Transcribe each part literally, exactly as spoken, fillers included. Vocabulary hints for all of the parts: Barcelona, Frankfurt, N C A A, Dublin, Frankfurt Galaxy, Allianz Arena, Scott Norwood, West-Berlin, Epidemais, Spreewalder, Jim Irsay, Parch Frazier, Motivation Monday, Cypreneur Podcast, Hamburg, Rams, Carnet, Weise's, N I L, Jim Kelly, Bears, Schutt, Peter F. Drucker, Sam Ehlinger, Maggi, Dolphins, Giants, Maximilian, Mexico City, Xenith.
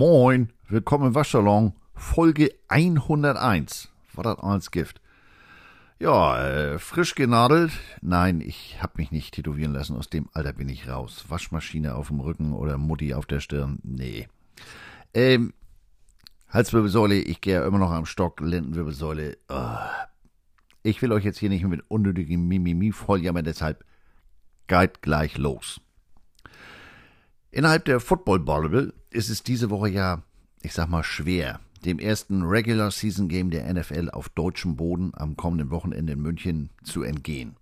Moin, willkommen im Waschsalon, Folge hunderteins. War das alles Gift? Ja, äh, frisch genadelt. Nein, ich habe mich nicht tätowieren lassen, aus dem Alter bin ich raus. Waschmaschine auf dem Rücken oder Mutti auf der Stirn, nee. Ähm, Halswirbelsäule, ich gehe ja immer noch am Stock, Lendenwirbelsäule. Oh. Ich will euch jetzt hier nicht mit unnötigem Mimimi volljammern, deshalb geht gleich los. Innerhalb der Football Bubble ist es diese Woche ja, ich sag mal, schwer, dem ersten Regular Season Game der N F L auf deutschem Boden am kommenden Wochenende in München zu entgehen.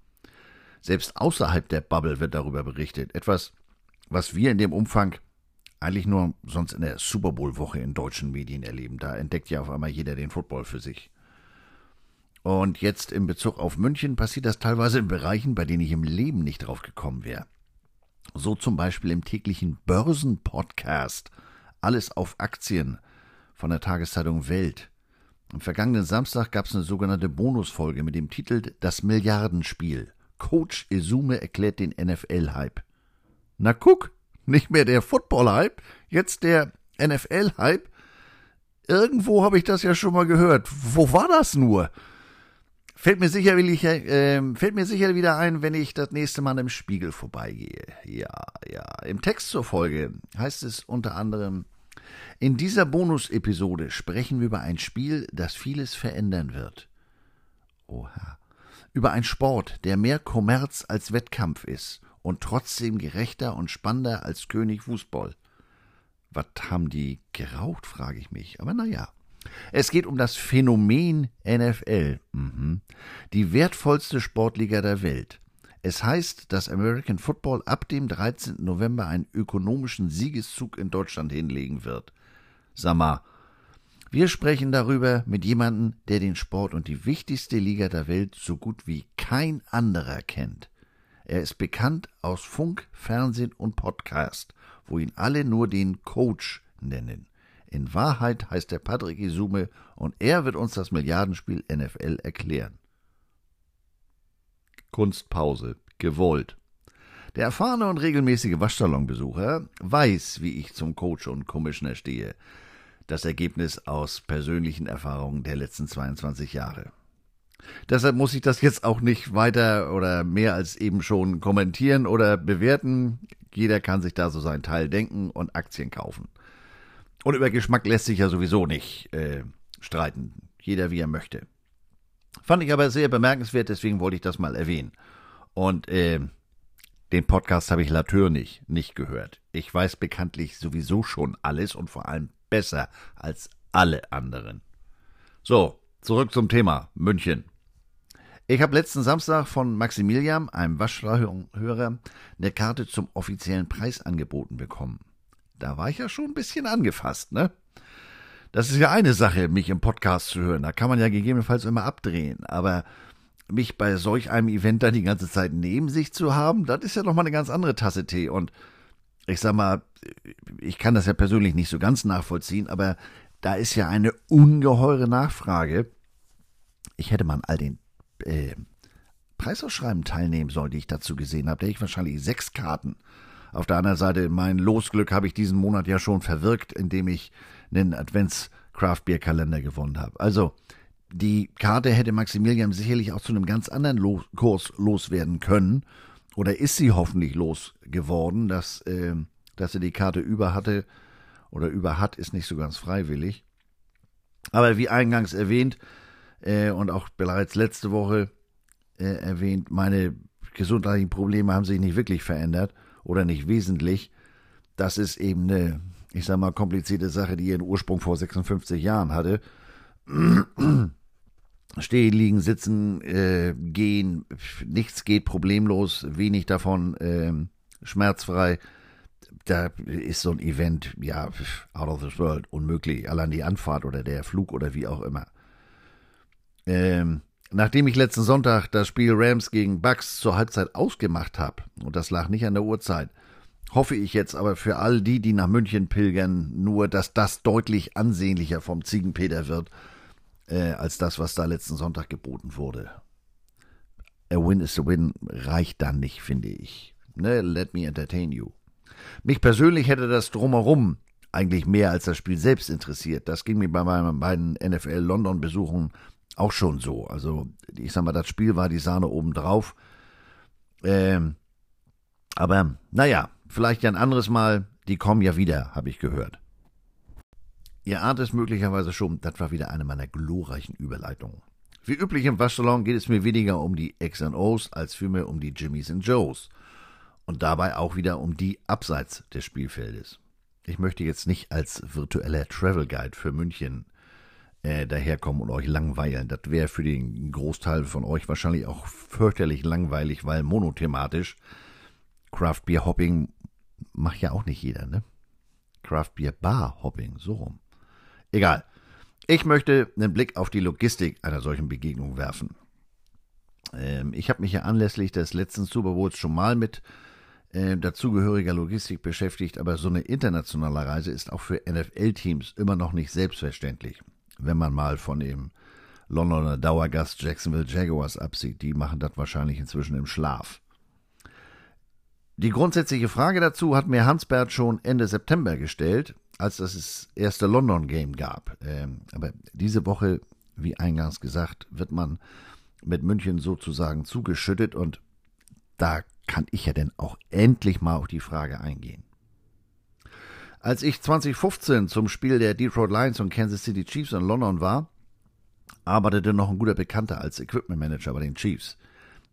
Selbst außerhalb der Bubble wird darüber berichtet, etwas, was wir in dem Umfang eigentlich nur sonst in der Super Bowl-Woche in deutschen Medien erleben. Da entdeckt ja auf einmal jeder den Football für sich. Und jetzt in Bezug auf München passiert das teilweise in Bereichen, bei denen ich im Leben nicht drauf gekommen wäre. So zum Beispiel im täglichen Börsenpodcast Alles auf Aktien von der Tageszeitung Welt. Am vergangenen Samstag gab es eine sogenannte Bonusfolge mit dem Titel Das Milliardenspiel. Coach Esume erklärt den N F L-Hype. Na guck, nicht mehr der Football-Hype, jetzt der N F L-Hype. Irgendwo habe ich das ja schon mal gehört. Wo war das nur? Fällt mir, sicher, äh, fällt mir sicher wieder ein, wenn ich das nächste Mal im Spiegel vorbeigehe. Ja, ja. Im Text zur Folge heißt es unter anderem, in dieser Bonus-Episode sprechen wir über ein Spiel, das vieles verändern wird. Oha. Über einen Sport, der mehr Kommerz als Wettkampf ist und trotzdem gerechter und spannender als König Fußball. Was haben die geraucht, frage ich mich. Aber naja. Es geht um das Phänomen N F L, mhm. Die wertvollste Sportliga der Welt. Es heißt, dass American Football ab dem dreizehnten November einen ökonomischen Siegeszug in Deutschland hinlegen wird. Sag mal, wir sprechen darüber mit jemandem, der den Sport und die wichtigste Liga der Welt so gut wie kein anderer kennt. Er ist bekannt aus Funk, Fernsehen und Podcast, wo ihn alle nur den Coach nennen. In Wahrheit heißt er Patrick Esume und er wird uns das Milliardenspiel N F L erklären. Kunstpause. Gewollt. Der erfahrene und regelmäßige Waschsalonbesucher weiß, wie ich zum Coach und Commissioner stehe. Das Ergebnis aus persönlichen Erfahrungen der letzten zweiundzwanzig Jahre. Deshalb muss ich das jetzt auch nicht weiter oder mehr als eben schon kommentieren oder bewerten. Jeder kann sich da so seinen Teil denken und Aktien kaufen. Und über Geschmack lässt sich ja sowieso nicht äh, streiten. Jeder, wie er möchte. Fand ich aber sehr bemerkenswert, deswegen wollte ich das mal erwähnen. Und äh, den Podcast habe ich natürlich nicht gehört. Ich weiß bekanntlich sowieso schon alles und vor allem besser als alle anderen. So, zurück zum Thema München. Ich habe letzten Samstag von Maximilian, einem Waschsalonhörer, eine Karte zum offiziellen Preis angeboten bekommen. Da war ich ja schon ein bisschen angefasst, ne? Das ist ja eine Sache, mich im Podcast zu hören. Da kann man ja gegebenenfalls immer abdrehen. Aber mich bei solch einem Event da die ganze Zeit neben sich zu haben, das ist ja nochmal eine ganz andere Tasse Tee. Und ich sag mal, ich kann das ja persönlich nicht so ganz nachvollziehen, aber da ist ja eine ungeheure Nachfrage. Ich hätte mal an all den äh, Preisausschreiben teilnehmen sollen, die ich dazu gesehen habe. Da hätte ich wahrscheinlich sechs Karten. Auf der anderen Seite, mein Losglück habe ich diesen Monat ja schon verwirkt, indem ich einen Advents-Craft-Bier-Kalender gewonnen habe. Also, die Karte hätte Maximilian sicherlich auch zu einem ganz anderen Los- Kurs loswerden können. Oder ist sie hoffentlich losgeworden, dass, äh, dass er die Karte über hatte oder über hat, ist nicht so ganz freiwillig. Aber wie eingangs erwähnt äh, und auch bereits letzte Woche äh, erwähnt, meine gesundheitlichen Probleme haben sich nicht wirklich verändert. Oder nicht wesentlich, das ist eben eine, ich sag mal, komplizierte Sache, die ihren Ursprung vor sechsundfünfzig Jahren hatte. Stehen, liegen, sitzen, äh, gehen, nichts geht problemlos, wenig davon äh, schmerzfrei. Da ist so ein Event, ja, out of this world, unmöglich. Allein die Anfahrt oder der Flug oder wie auch immer. Ähm. Nachdem ich letzten Sonntag das Spiel Rams gegen Bucks zur Halbzeit ausgemacht habe, und das lag nicht an der Uhrzeit, hoffe ich jetzt aber für all die, die nach München pilgern, nur, dass das deutlich ansehnlicher vom Ziegenpeter wird, äh, als das, was da letzten Sonntag geboten wurde. A win is a win reicht dann nicht, finde ich. Ne, let me entertain you. Mich persönlich hätte das Drumherum eigentlich mehr als das Spiel selbst interessiert. Das ging mir bei meinen beiden N F L-London-Besuchen auch schon so. Also ich sag mal, das Spiel war die Sahne obendrauf. Ähm, aber naja, vielleicht ja ein anderes Mal. Die kommen ja wieder, habe ich gehört. Ihr ahnt es möglicherweise schon, das war wieder eine meiner glorreichen Überleitungen. Wie üblich im Waschsalon geht es mir weniger um die X und O's als vielmehr um die Jimmys und Joes. Und dabei auch wieder um die abseits des Spielfeldes. Ich möchte jetzt nicht als virtueller Travel Guide für München äh, daherkommen und euch langweilen. Das wäre für den Großteil von euch wahrscheinlich auch fürchterlich langweilig, weil monothematisch. Craft Beer Hopping macht ja auch nicht jeder, ne? Craft Beer Bar Hopping, so rum. Egal. Ich möchte einen Blick auf die Logistik einer solchen Begegnung werfen. Ähm, ich habe mich ja anlässlich des letzten Super Bowls schon mal mit dazugehöriger Logistik beschäftigt, aber so eine internationale Reise ist auch für N F L-Teams immer noch nicht selbstverständlich, wenn man mal von dem Londoner Dauergast Jacksonville Jaguars absieht. Die machen das wahrscheinlich inzwischen im Schlaf. Die grundsätzliche Frage dazu hat mir Hansbert schon Ende September gestellt, als es das erste London-Game gab. Aber diese Woche, wie eingangs gesagt, wird man mit München sozusagen zugeschüttet und da kann ich ja denn auch endlich mal auf die Frage eingehen. Als ich zwanzig fünfzehn zum Spiel der Detroit Lions und Kansas City Chiefs in London war, arbeitete noch ein guter Bekannter als Equipment Manager bei den Chiefs.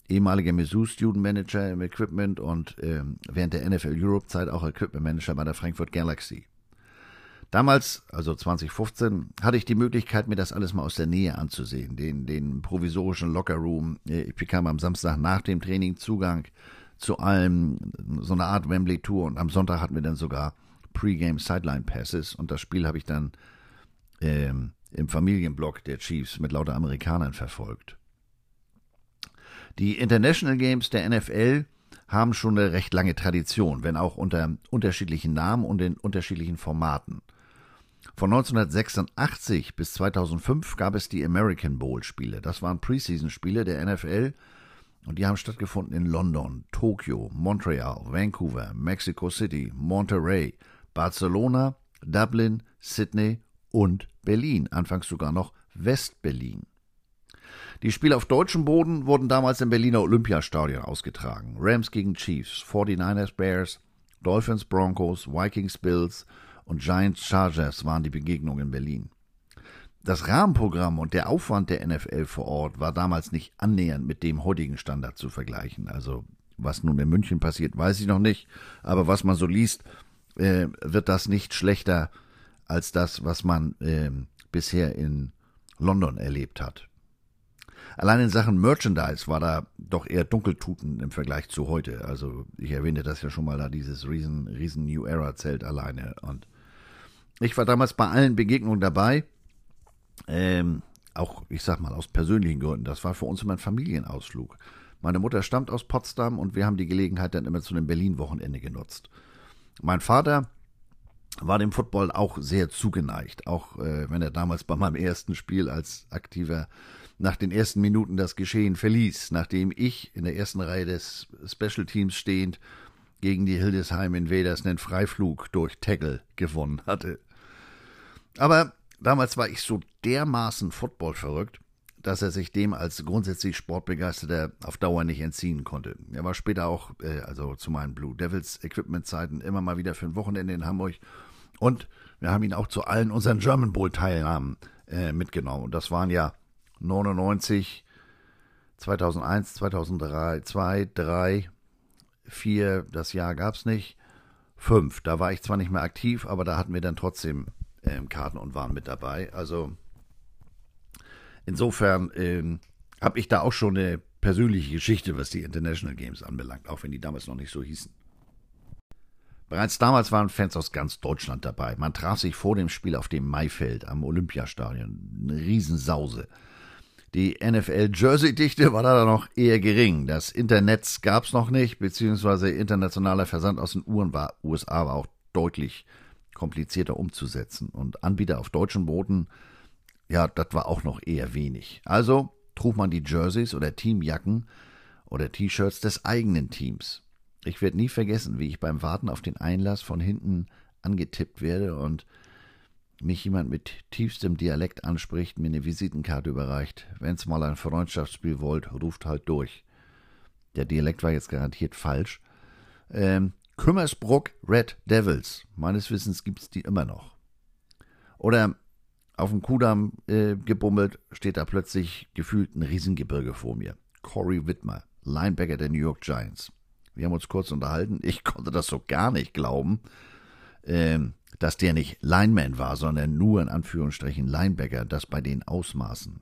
Ehemaliger Mizzou Student Manager im Equipment und ähm, während der N F L Europe Zeit auch Equipment Manager bei der Frankfurt Galaxy. Damals, also zwanzig fünfzehn, hatte ich die Möglichkeit, mir das alles mal aus der Nähe anzusehen. Den, den provisorischen Lockerroom. Ich bekam am Samstag nach dem Training Zugang zu allem, so eine Art Wembley-Tour. Und am Sonntag hatten wir dann sogar Pre-Game-Sideline-Passes. Und das Spiel habe ich dann ähm, im Familienblock der Chiefs mit lauter Amerikanern verfolgt. Die International Games der N F L haben schon eine recht lange Tradition, wenn auch unter unterschiedlichen Namen und in unterschiedlichen Formaten. Von neunzehnhundertsechsundachtzig bis zweitausendfünf gab es die American Bowl-Spiele. Das waren Preseason-Spiele der N F L und die haben stattgefunden in London, Tokio, Montreal, Vancouver, Mexico City, Monterrey, Barcelona, Dublin, Sydney und Berlin, anfangs sogar noch West-Berlin. Die Spiele auf deutschem Boden wurden damals im Berliner Olympiastadion ausgetragen. Rams gegen Chiefs, forty-niners Bears, Dolphins Broncos, Vikings Bills und Giants Chargers waren die Begegnungen in Berlin. Das Rahmenprogramm und der Aufwand der N F L vor Ort war damals nicht annähernd mit dem heutigen Standard zu vergleichen. Also was nun in München passiert, weiß ich noch nicht. Aber was man so liest, äh, wird das nicht schlechter als das, was man äh, bisher in London erlebt hat. Allein in Sachen Merchandise war da doch eher Dunkeltuten im Vergleich zu heute. Also ich erwähnte das ja schon mal, da dieses riesen, riesen New Era Zelt alleine. Und ich war damals bei allen Begegnungen dabei, ähm, auch, ich sag mal, aus persönlichen Gründen. Das war für uns immer ein Familienausflug. Meine Mutter stammt aus Potsdam und wir haben die Gelegenheit dann immer zu einem Berlin-Wochenende genutzt. Mein Vater war dem Football auch sehr zugeneigt, auch äh, wenn er damals bei meinem ersten Spiel als aktiver nach den ersten Minuten das Geschehen verließ, nachdem ich in der ersten Reihe des Special Teams stehend gegen die Hildesheim Invaders einen Freiflug durch Tackle gewonnen hatte. Aber damals war ich so dermaßen Football verrückt, dass er sich dem als grundsätzlich Sportbegeisterter auf Dauer nicht entziehen konnte. Er war später auch, äh, also zu meinen Blue Devils Equipment-Zeiten, immer mal wieder für ein Wochenende in Hamburg. Und wir haben ihn auch zu allen unseren German Bowl-Teilnahmen äh, mitgenommen. Und das waren ja neunundneunzig, zweitausendeins, zweitausenddrei, zweitausenddrei, zweitausenddrei, vier, das Jahr gab es nicht, fünf, da war ich zwar nicht mehr aktiv, aber da hatten wir dann trotzdem äh, Karten und waren mit dabei. Also insofern ähm, habe ich da auch schon eine persönliche Geschichte, was die International Games anbelangt, auch wenn die damals noch nicht so hießen. Bereits damals waren Fans aus ganz Deutschland dabei. Man traf sich vor dem Spiel auf dem Maifeld am Olympiastadion. Eine Riesensause. Die N F L-Jersey-Dichte war da noch eher gering. Das Internet gab es noch nicht, beziehungsweise internationaler Versand aus den U S A war auch deutlich komplizierter umzusetzen. Und Anbieter auf deutschen Booten, ja, das war auch noch eher wenig. Also trug man die Jerseys oder Teamjacken oder T-Shirts des eigenen Teams. Ich werde nie vergessen, wie ich beim Warten auf den Einlass von hinten angetippt werde und mich jemand mit tiefstem Dialekt anspricht, mir eine Visitenkarte überreicht. Wenn's mal ein Freundschaftsspiel wollt, ruft halt durch. Der Dialekt war jetzt garantiert falsch. Ähm, Kümmersbruck Red Devils. Meines Wissens gibt's die immer noch. Oder auf dem Kudamm äh, gebummelt, steht da plötzlich gefühlt ein Riesengebirge vor mir. Corey Widmer, Linebacker der New York Giants. Wir haben uns kurz unterhalten. Ich konnte das so gar nicht glauben, ähm, dass der nicht Lineman war, sondern nur in Anführungsstrichen Linebacker, das bei den Ausmaßen.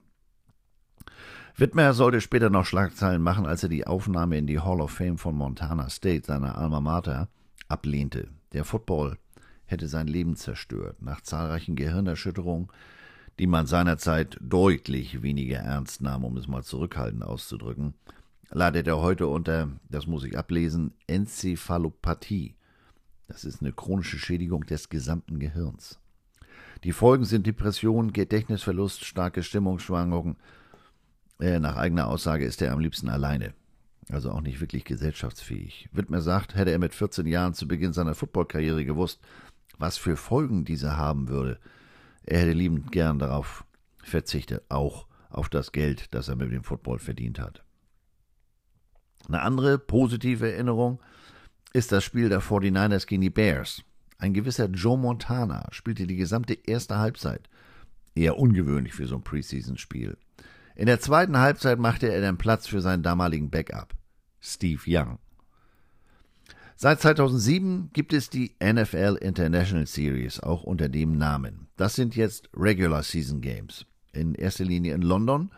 Widmer sollte später noch Schlagzeilen machen, als er die Aufnahme in die Hall of Fame von Montana State, seiner Alma Mater, ablehnte. Der Football hätte sein Leben zerstört. Nach zahlreichen Gehirnerschütterungen, die man seinerzeit deutlich weniger ernst nahm, um es mal zurückhaltend auszudrücken, leidet er heute unter, das muss ich ablesen, Enzephalopathie. Das ist eine chronische Schädigung des gesamten Gehirns. Die Folgen sind Depression, Gedächtnisverlust, starke Stimmungsschwankungen. Äh, nach eigener Aussage ist er am liebsten alleine, also auch nicht wirklich gesellschaftsfähig. Widmer sagt, hätte er mit vierzehn Jahren zu Beginn seiner Footballkarriere gewusst, was für Folgen diese haben würde, er hätte liebend gern darauf verzichtet, auch auf das Geld, das er mit dem Football verdient hat. Eine andere positive Erinnerung ist das Spiel der forty-niners gegen die Bears. Ein gewisser Joe Montana spielte die gesamte erste Halbzeit. Eher ungewöhnlich für so ein Preseason-Spiel. In der zweiten Halbzeit machte er dann Platz für seinen damaligen Backup, Steve Young. Seit zweitausendsieben gibt es die N F L International Series, auch unter dem Namen. Das sind jetzt Regular Season Games, in erster Linie in London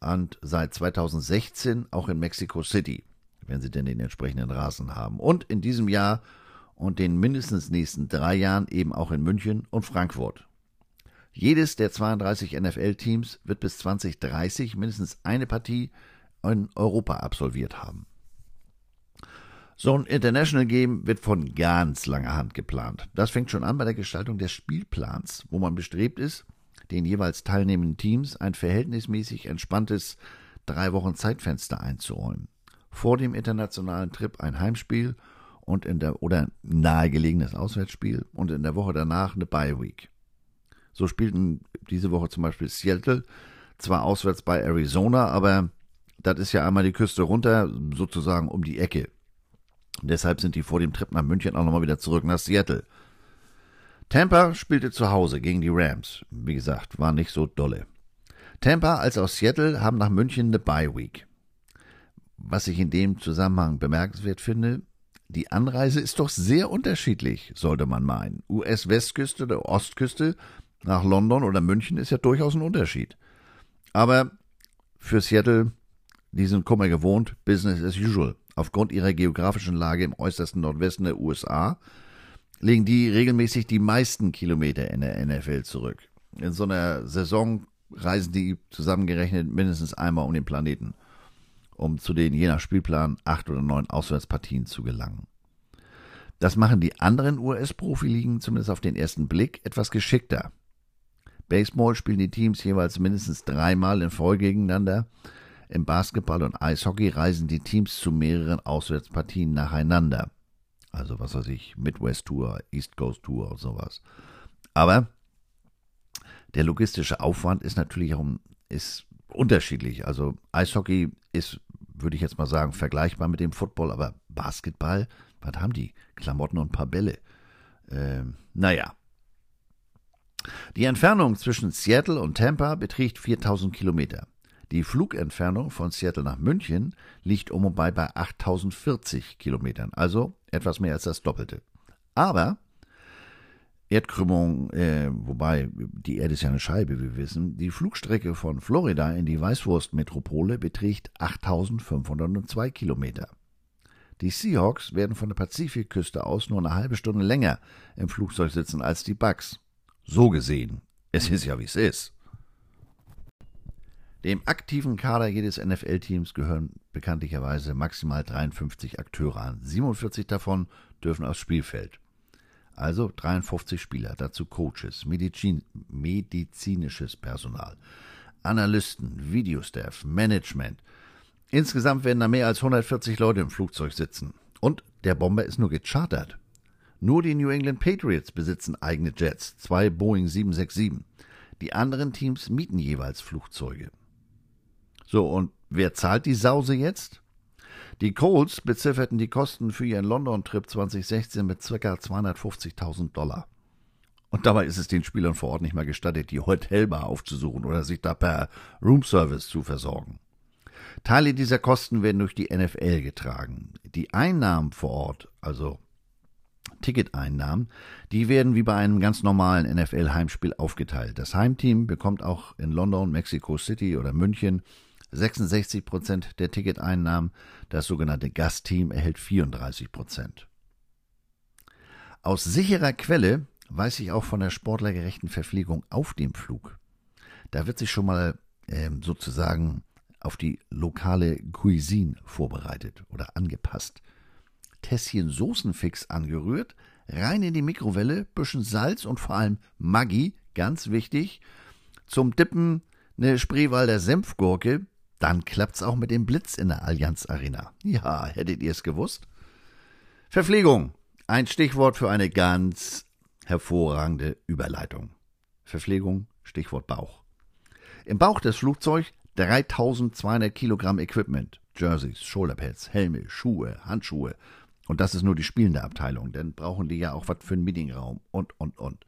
und seit zweitausendsechzehn auch in Mexico City, wenn sie denn den entsprechenden Rasen haben. Und in diesem Jahr und den mindestens nächsten drei Jahren eben auch in München und Frankfurt. Jedes der zweiunddreißig N F L-Teams wird bis zweitausenddreißig mindestens eine Partie in Europa absolviert haben. So ein International Game wird von ganz langer Hand geplant. Das fängt schon an bei der Gestaltung des Spielplans, wo man bestrebt ist, den jeweils teilnehmenden Teams ein verhältnismäßig entspanntes drei Wochen Zeitfenster einzuräumen. Vor dem internationalen Trip ein Heimspiel und in der, oder nahegelegenes Auswärtsspiel und in der Woche danach eine Bye-Week. So spielten diese Woche zum Beispiel Seattle, zwar auswärts bei Arizona, aber das ist ja einmal die Küste runter, sozusagen um die Ecke. Und deshalb sind die vor dem Trip nach München auch nochmal wieder zurück nach Seattle. Tampa spielte zu Hause gegen die Rams. Wie gesagt, war nicht so dolle. Tampa als auch Seattle haben nach München eine Bye-Week. Was ich in dem Zusammenhang bemerkenswert finde, die Anreise ist doch sehr unterschiedlich, sollte man meinen. U S-Westküste oder Ostküste nach London oder München ist ja durchaus ein Unterschied. Aber für Seattle, die sind Kummer gewohnt, Business as usual. Aufgrund ihrer geografischen Lage im äußersten Nordwesten der U S A legen die regelmäßig die meisten Kilometer in der N F L zurück. In so einer Saison reisen die zusammengerechnet mindestens einmal um den Planeten, um zu den je nach Spielplan acht oder neun Auswärtspartien zu gelangen. Das machen die anderen U S-Profiligen zumindest auf den ersten Blick etwas geschickter. Baseball spielen die Teams jeweils mindestens dreimal in Folge gegeneinander. Im Basketball und Eishockey reisen die Teams zu mehreren Auswärtspartien nacheinander. Also was weiß ich, Midwest Tour, East Coast Tour und sowas. Aber der logistische Aufwand ist natürlich auch ist unterschiedlich. Also Eishockey ist, würde ich jetzt mal sagen, vergleichbar mit dem Football, aber Basketball, was haben die? Klamotten und ein paar Bälle. Ähm, naja. Die Entfernung zwischen Seattle und Tampa beträgt viertausend Kilometer. Die Flugentfernung von Seattle nach München liegt um und bei bei achttausendvierzig Kilometern, also etwas mehr als das Doppelte. Aber Erdkrümmung, äh, wobei die Erde ist ja eine Scheibe, wir wissen, die Flugstrecke von Florida in die Weißwurstmetropole beträgt achttausendfünfhundertzwei Kilometer. Die Seahawks werden von der Pazifikküste aus nur eine halbe Stunde länger im Flugzeug sitzen als die Bucks. So gesehen, es ist ja wie es ist. Dem aktiven Kader jedes N F L-Teams gehören bekanntlicherweise maximal dreiundfünfzig Akteure an. siebenundvierzig davon dürfen aufs Spielfeld. Also dreiundfünfzig Spieler, dazu Coaches, Medizin, medizinisches Personal, Analysten, Videostaff, Management. Insgesamt werden da mehr als hundertvierzig Leute im Flugzeug sitzen. Und der Bomber ist nur gechartert. Nur die New England Patriots besitzen eigene Jets, zwei Boeing sieben sechs sieben. Die anderen Teams mieten jeweils Flugzeuge. So, und wer zahlt die Sause jetzt? Die Colts bezifferten die Kosten für ihren London-Trip zwanzig sechzehn mit ca. zweihundertfünfzigtausend Dollar. Und dabei ist es den Spielern vor Ort nicht mal gestattet, die Hotelbar aufzusuchen oder sich da per Roomservice zu versorgen. Teile dieser Kosten werden durch die N F L getragen. Die Einnahmen vor Ort, also Ticketeinnahmen, die werden wie bei einem ganz normalen N F L-Heimspiel aufgeteilt. Das Heimteam bekommt auch in London, Mexico City oder München sechsundsechzig Prozent der Ticketeinnahmen, das sogenannte Gastteam erhält vierunddreißig Prozent. Aus sicherer Quelle weiß ich auch von der sportlergerechten Verpflegung auf dem Flug. Da wird sich schon mal ähm, sozusagen auf die lokale Cuisine vorbereitet oder angepasst. Tässchen Soßenfix angerührt, rein in die Mikrowelle, bisschen Salz und vor allem Maggi, ganz wichtig. Zum Dippen eine Spreewalder Senfgurke, dann klappt's auch mit dem Blitz in der Allianz Arena. Ja, hättet ihr es gewusst? Verpflegung, ein Stichwort für eine ganz hervorragende Überleitung. Verpflegung, Stichwort Bauch. Im Bauch des Flugzeugs dreitausendzweihundert Kilogramm Equipment, Jerseys, Shoulderpads, Helme, Schuhe, Handschuhe. Und das ist nur die spielende Abteilung, denn brauchen die ja auch was für einen Meetingraum und, und, und.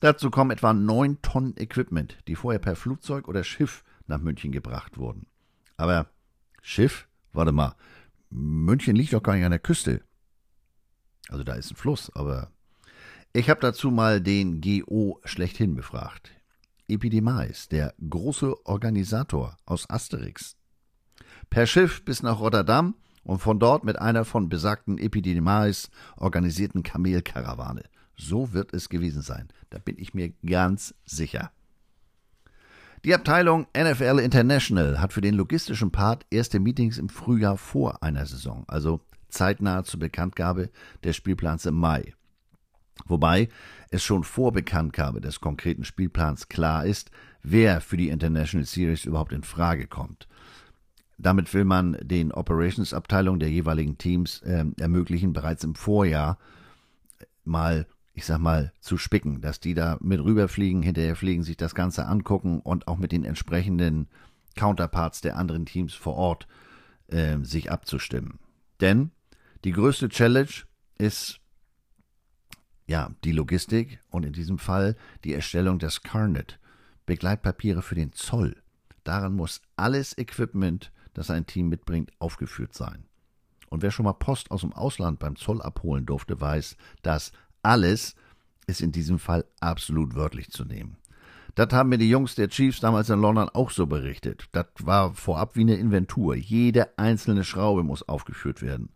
Dazu kommen etwa neun Tonnen Equipment, die vorher per Flugzeug oder Schiff nach München gebracht wurden. Aber Schiff? Warte mal, München liegt doch gar nicht an der Küste. Also da ist ein Fluss, aber ich habe dazu mal den G O schlechthin befragt. Epidemais, der große Organisator aus Asterix. Per Schiff bis nach Rotterdam und von dort mit einer von besagten Epidemais organisierten Kamelkarawane. So wird es gewesen sein, da bin ich mir ganz sicher. Die Abteilung N F L International hat für den logistischen Part erste Meetings im Frühjahr vor einer Saison, also zeitnah zur Bekanntgabe des Spielplans im Mai. Wobei es schon vor Bekanntgabe des konkreten Spielplans klar ist, wer für die International Series überhaupt in Frage kommt. Damit will man den Operations-Abteilungen der jeweiligen Teams äh, ermöglichen, bereits im Vorjahr mal, ich sag mal, zu spicken, dass die da mit rüberfliegen, hinterher fliegen, sich das Ganze angucken und auch mit den entsprechenden Counterparts der anderen Teams vor Ort äh, sich abzustimmen. Denn die größte Challenge ist ja die Logistik und in diesem Fall die Erstellung des Carnet, Begleitpapiere für den Zoll. Daran muss alles Equipment, das ein Team mitbringt, aufgeführt sein. Und wer schon mal Post aus dem Ausland beim Zoll abholen durfte, weiß, dass alles ist in diesem Fall absolut wörtlich zu nehmen. Das haben mir die Jungs der Chiefs damals in London auch so berichtet. Das war vorab wie eine Inventur. Jede einzelne Schraube muss aufgeführt werden.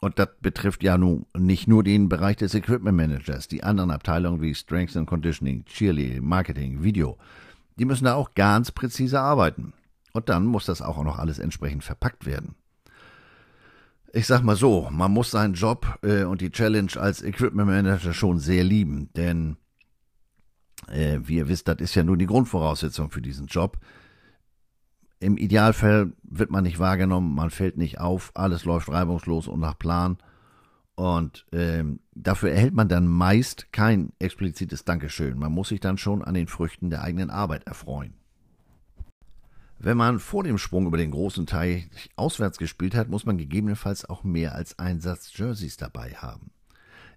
Und das betrifft ja nun nicht nur den Bereich des Equipment Managers, die anderen Abteilungen wie Strength and Conditioning, Cheerleading, Marketing, Video. Die müssen da auch ganz präzise arbeiten. Und dann muss das auch noch alles entsprechend verpackt werden. Ich sag mal so, man muss seinen Job äh, und die Challenge als Equipment Manager schon sehr lieben. Denn, äh, wie ihr wisst, das ist ja nun die Grundvoraussetzung für diesen Job. Im Idealfall wird man nicht wahrgenommen, man fällt nicht auf, alles läuft reibungslos und nach Plan. Und ähm, dafür erhält man dann meist kein explizites Dankeschön. Man muss sich dann schon an den Früchten der eigenen Arbeit erfreuen. Wenn man vor dem Sprung über den großen Teich auswärts gespielt hat, muss man gegebenenfalls auch mehr als einen Satz Jerseys dabei haben.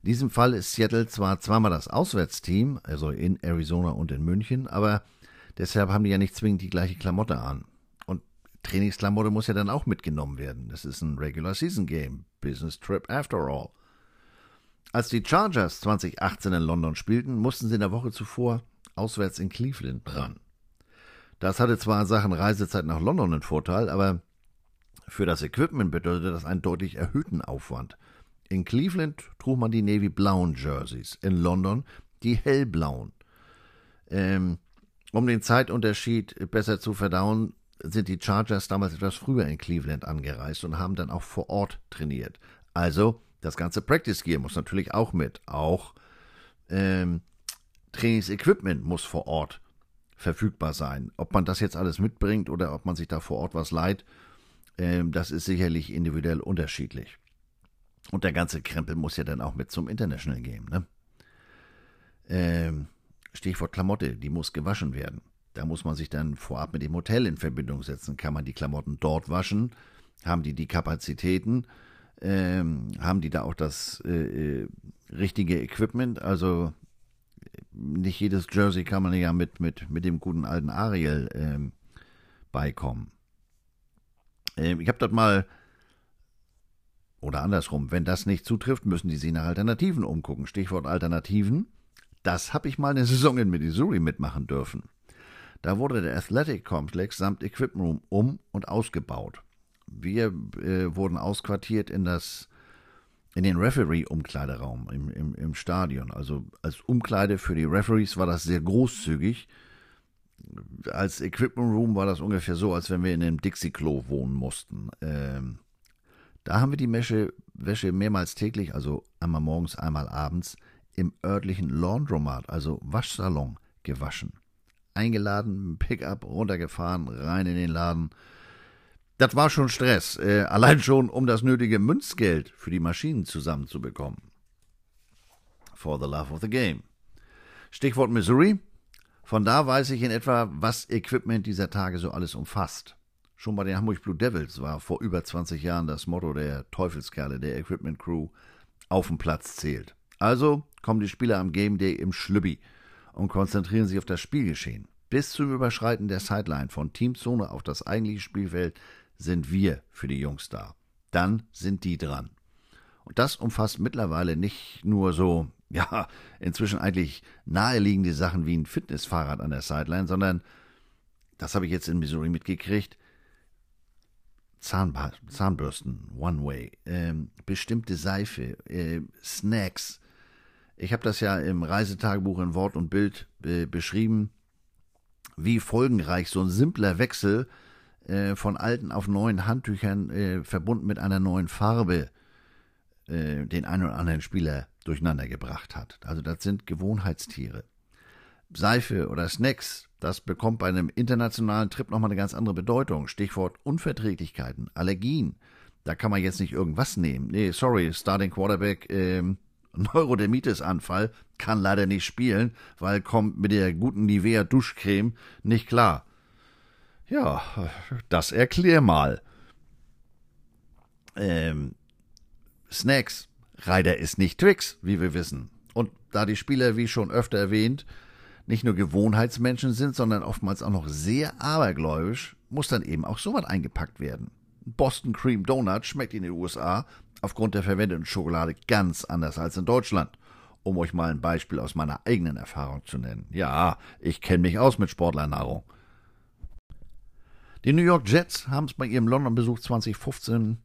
In diesem Fall ist Seattle zwar zweimal das Auswärtsteam, also in Arizona und in München, aber deshalb haben die ja nicht zwingend die gleiche Klamotte an. Und Trainingsklamotte muss ja dann auch mitgenommen werden. Das ist ein Regular-Season-Game. Business Trip after all. Als die Chargers zwanzig achtzehn in London spielten, mussten sie in der Woche zuvor auswärts in Cleveland ran. Das hatte zwar in Sachen Reisezeit nach London einen Vorteil, aber für das Equipment bedeutete das einen deutlich erhöhten Aufwand. In Cleveland trug man die navy-blauen Jerseys, in London die hellblauen. Ähm, um den Zeitunterschied besser zu verdauen, sind die Chargers damals etwas früher in Cleveland angereist und haben dann auch vor Ort trainiert. Also das ganze Practice Gear muss natürlich auch mit. Auch ähm, Trainingsequipment muss vor Ort verfügbar sein. Ob man das jetzt alles mitbringt oder ob man sich da vor Ort was leiht, ähm, das ist sicherlich individuell unterschiedlich. Und der ganze Krempel muss ja dann auch mit zum International Game, ne? Ähm, Stichwort Klamotte, die muss gewaschen werden. Da muss man sich dann vorab mit dem Hotel in Verbindung setzen. Kann man die Klamotten dort waschen? Haben die die Kapazitäten? Ähm, haben die da auch das äh, richtige Equipment? Also nicht jedes Jersey kann man ja mit, mit, mit dem guten alten Ariel ähm, beikommen. Ähm, ich habe dort mal, oder andersrum, wenn das nicht zutrifft, müssen die sich nach Alternativen umgucken. Stichwort Alternativen. Das habe ich mal eine Saison in Missouri mitmachen dürfen. Da wurde der Athletic Complex samt Equipment Room um- und ausgebaut. Wir äh, wurden ausquartiert in das in den Referee-Umkleideraum im, im, im Stadion. Also als Umkleide für die Referees war das sehr großzügig. Als Equipment Room war das ungefähr so, als wenn wir in einem Dixie-Klo wohnen mussten. Ähm, da haben wir die Wäsche, Wäsche mehrmals täglich, also einmal morgens, einmal abends, im örtlichen Laundromat, also Waschsalon, gewaschen. Eingeladen, Pickup, runtergefahren, rein in den Laden. Das war schon Stress, äh, allein schon, um das nötige Münzgeld für die Maschinen zusammenzubekommen. For the love of the game. Stichwort Missouri. Von da weiß ich in etwa, was Equipment dieser Tage so alles umfasst. Schon bei den Hamburg Blue Devils war vor über zwanzig Jahren das Motto der Teufelskerle, der Equipment Crew, auf dem Platz zählt. Also kommen die Spieler am Game Day im Schlübbi und konzentrieren sich auf das Spielgeschehen. Bis zum Überschreiten der Sideline von Teamzone auf das eigentliche Spielfeld sind wir für die Jungs da. Dann sind die dran. Und das umfasst mittlerweile nicht nur so, ja, inzwischen eigentlich naheliegende Sachen wie ein Fitnessfahrrad an der Sideline, sondern, das habe ich jetzt in Missouri mitgekriegt, Zahnba- Zahnbürsten, One-Way, ähm, bestimmte Seife, äh, Snacks. Ich habe das ja im Reisetagebuch in Wort und Bild äh, beschrieben, wie folgenreich so ein simpler Wechsel äh, von alten auf neuen Handtüchern äh, verbunden mit einer neuen Farbe äh, den einen oder anderen Spieler durcheinander gebracht hat. Also das sind Gewohnheitstiere. Seife oder Snacks, das bekommt bei einem internationalen Trip nochmal eine ganz andere Bedeutung. Stichwort Unverträglichkeiten, Allergien. Da kann man jetzt nicht irgendwas nehmen. Nee, sorry, Starting Quarterback, ähm, Neurodermitis-Anfall, kann leider nicht spielen, weil kommt mit der guten Nivea-Duschcreme nicht klar. Ja, das erklär mal. Ähm, Snacks, Ryder ist nicht Twix, wie wir wissen. Und da die Spieler, wie schon öfter erwähnt, nicht nur Gewohnheitsmenschen sind, sondern oftmals auch noch sehr abergläubisch, muss dann eben auch sowas eingepackt werden. Boston Cream Donut schmeckt in den U S A aufgrund der verwendeten Schokolade ganz anders als in Deutschland. Um euch mal ein Beispiel aus meiner eigenen Erfahrung zu nennen. Ja, ich kenne mich aus mit Sportlernahrung. Die New York Jets haben es bei ihrem London-Besuch zwanzig fünfzehn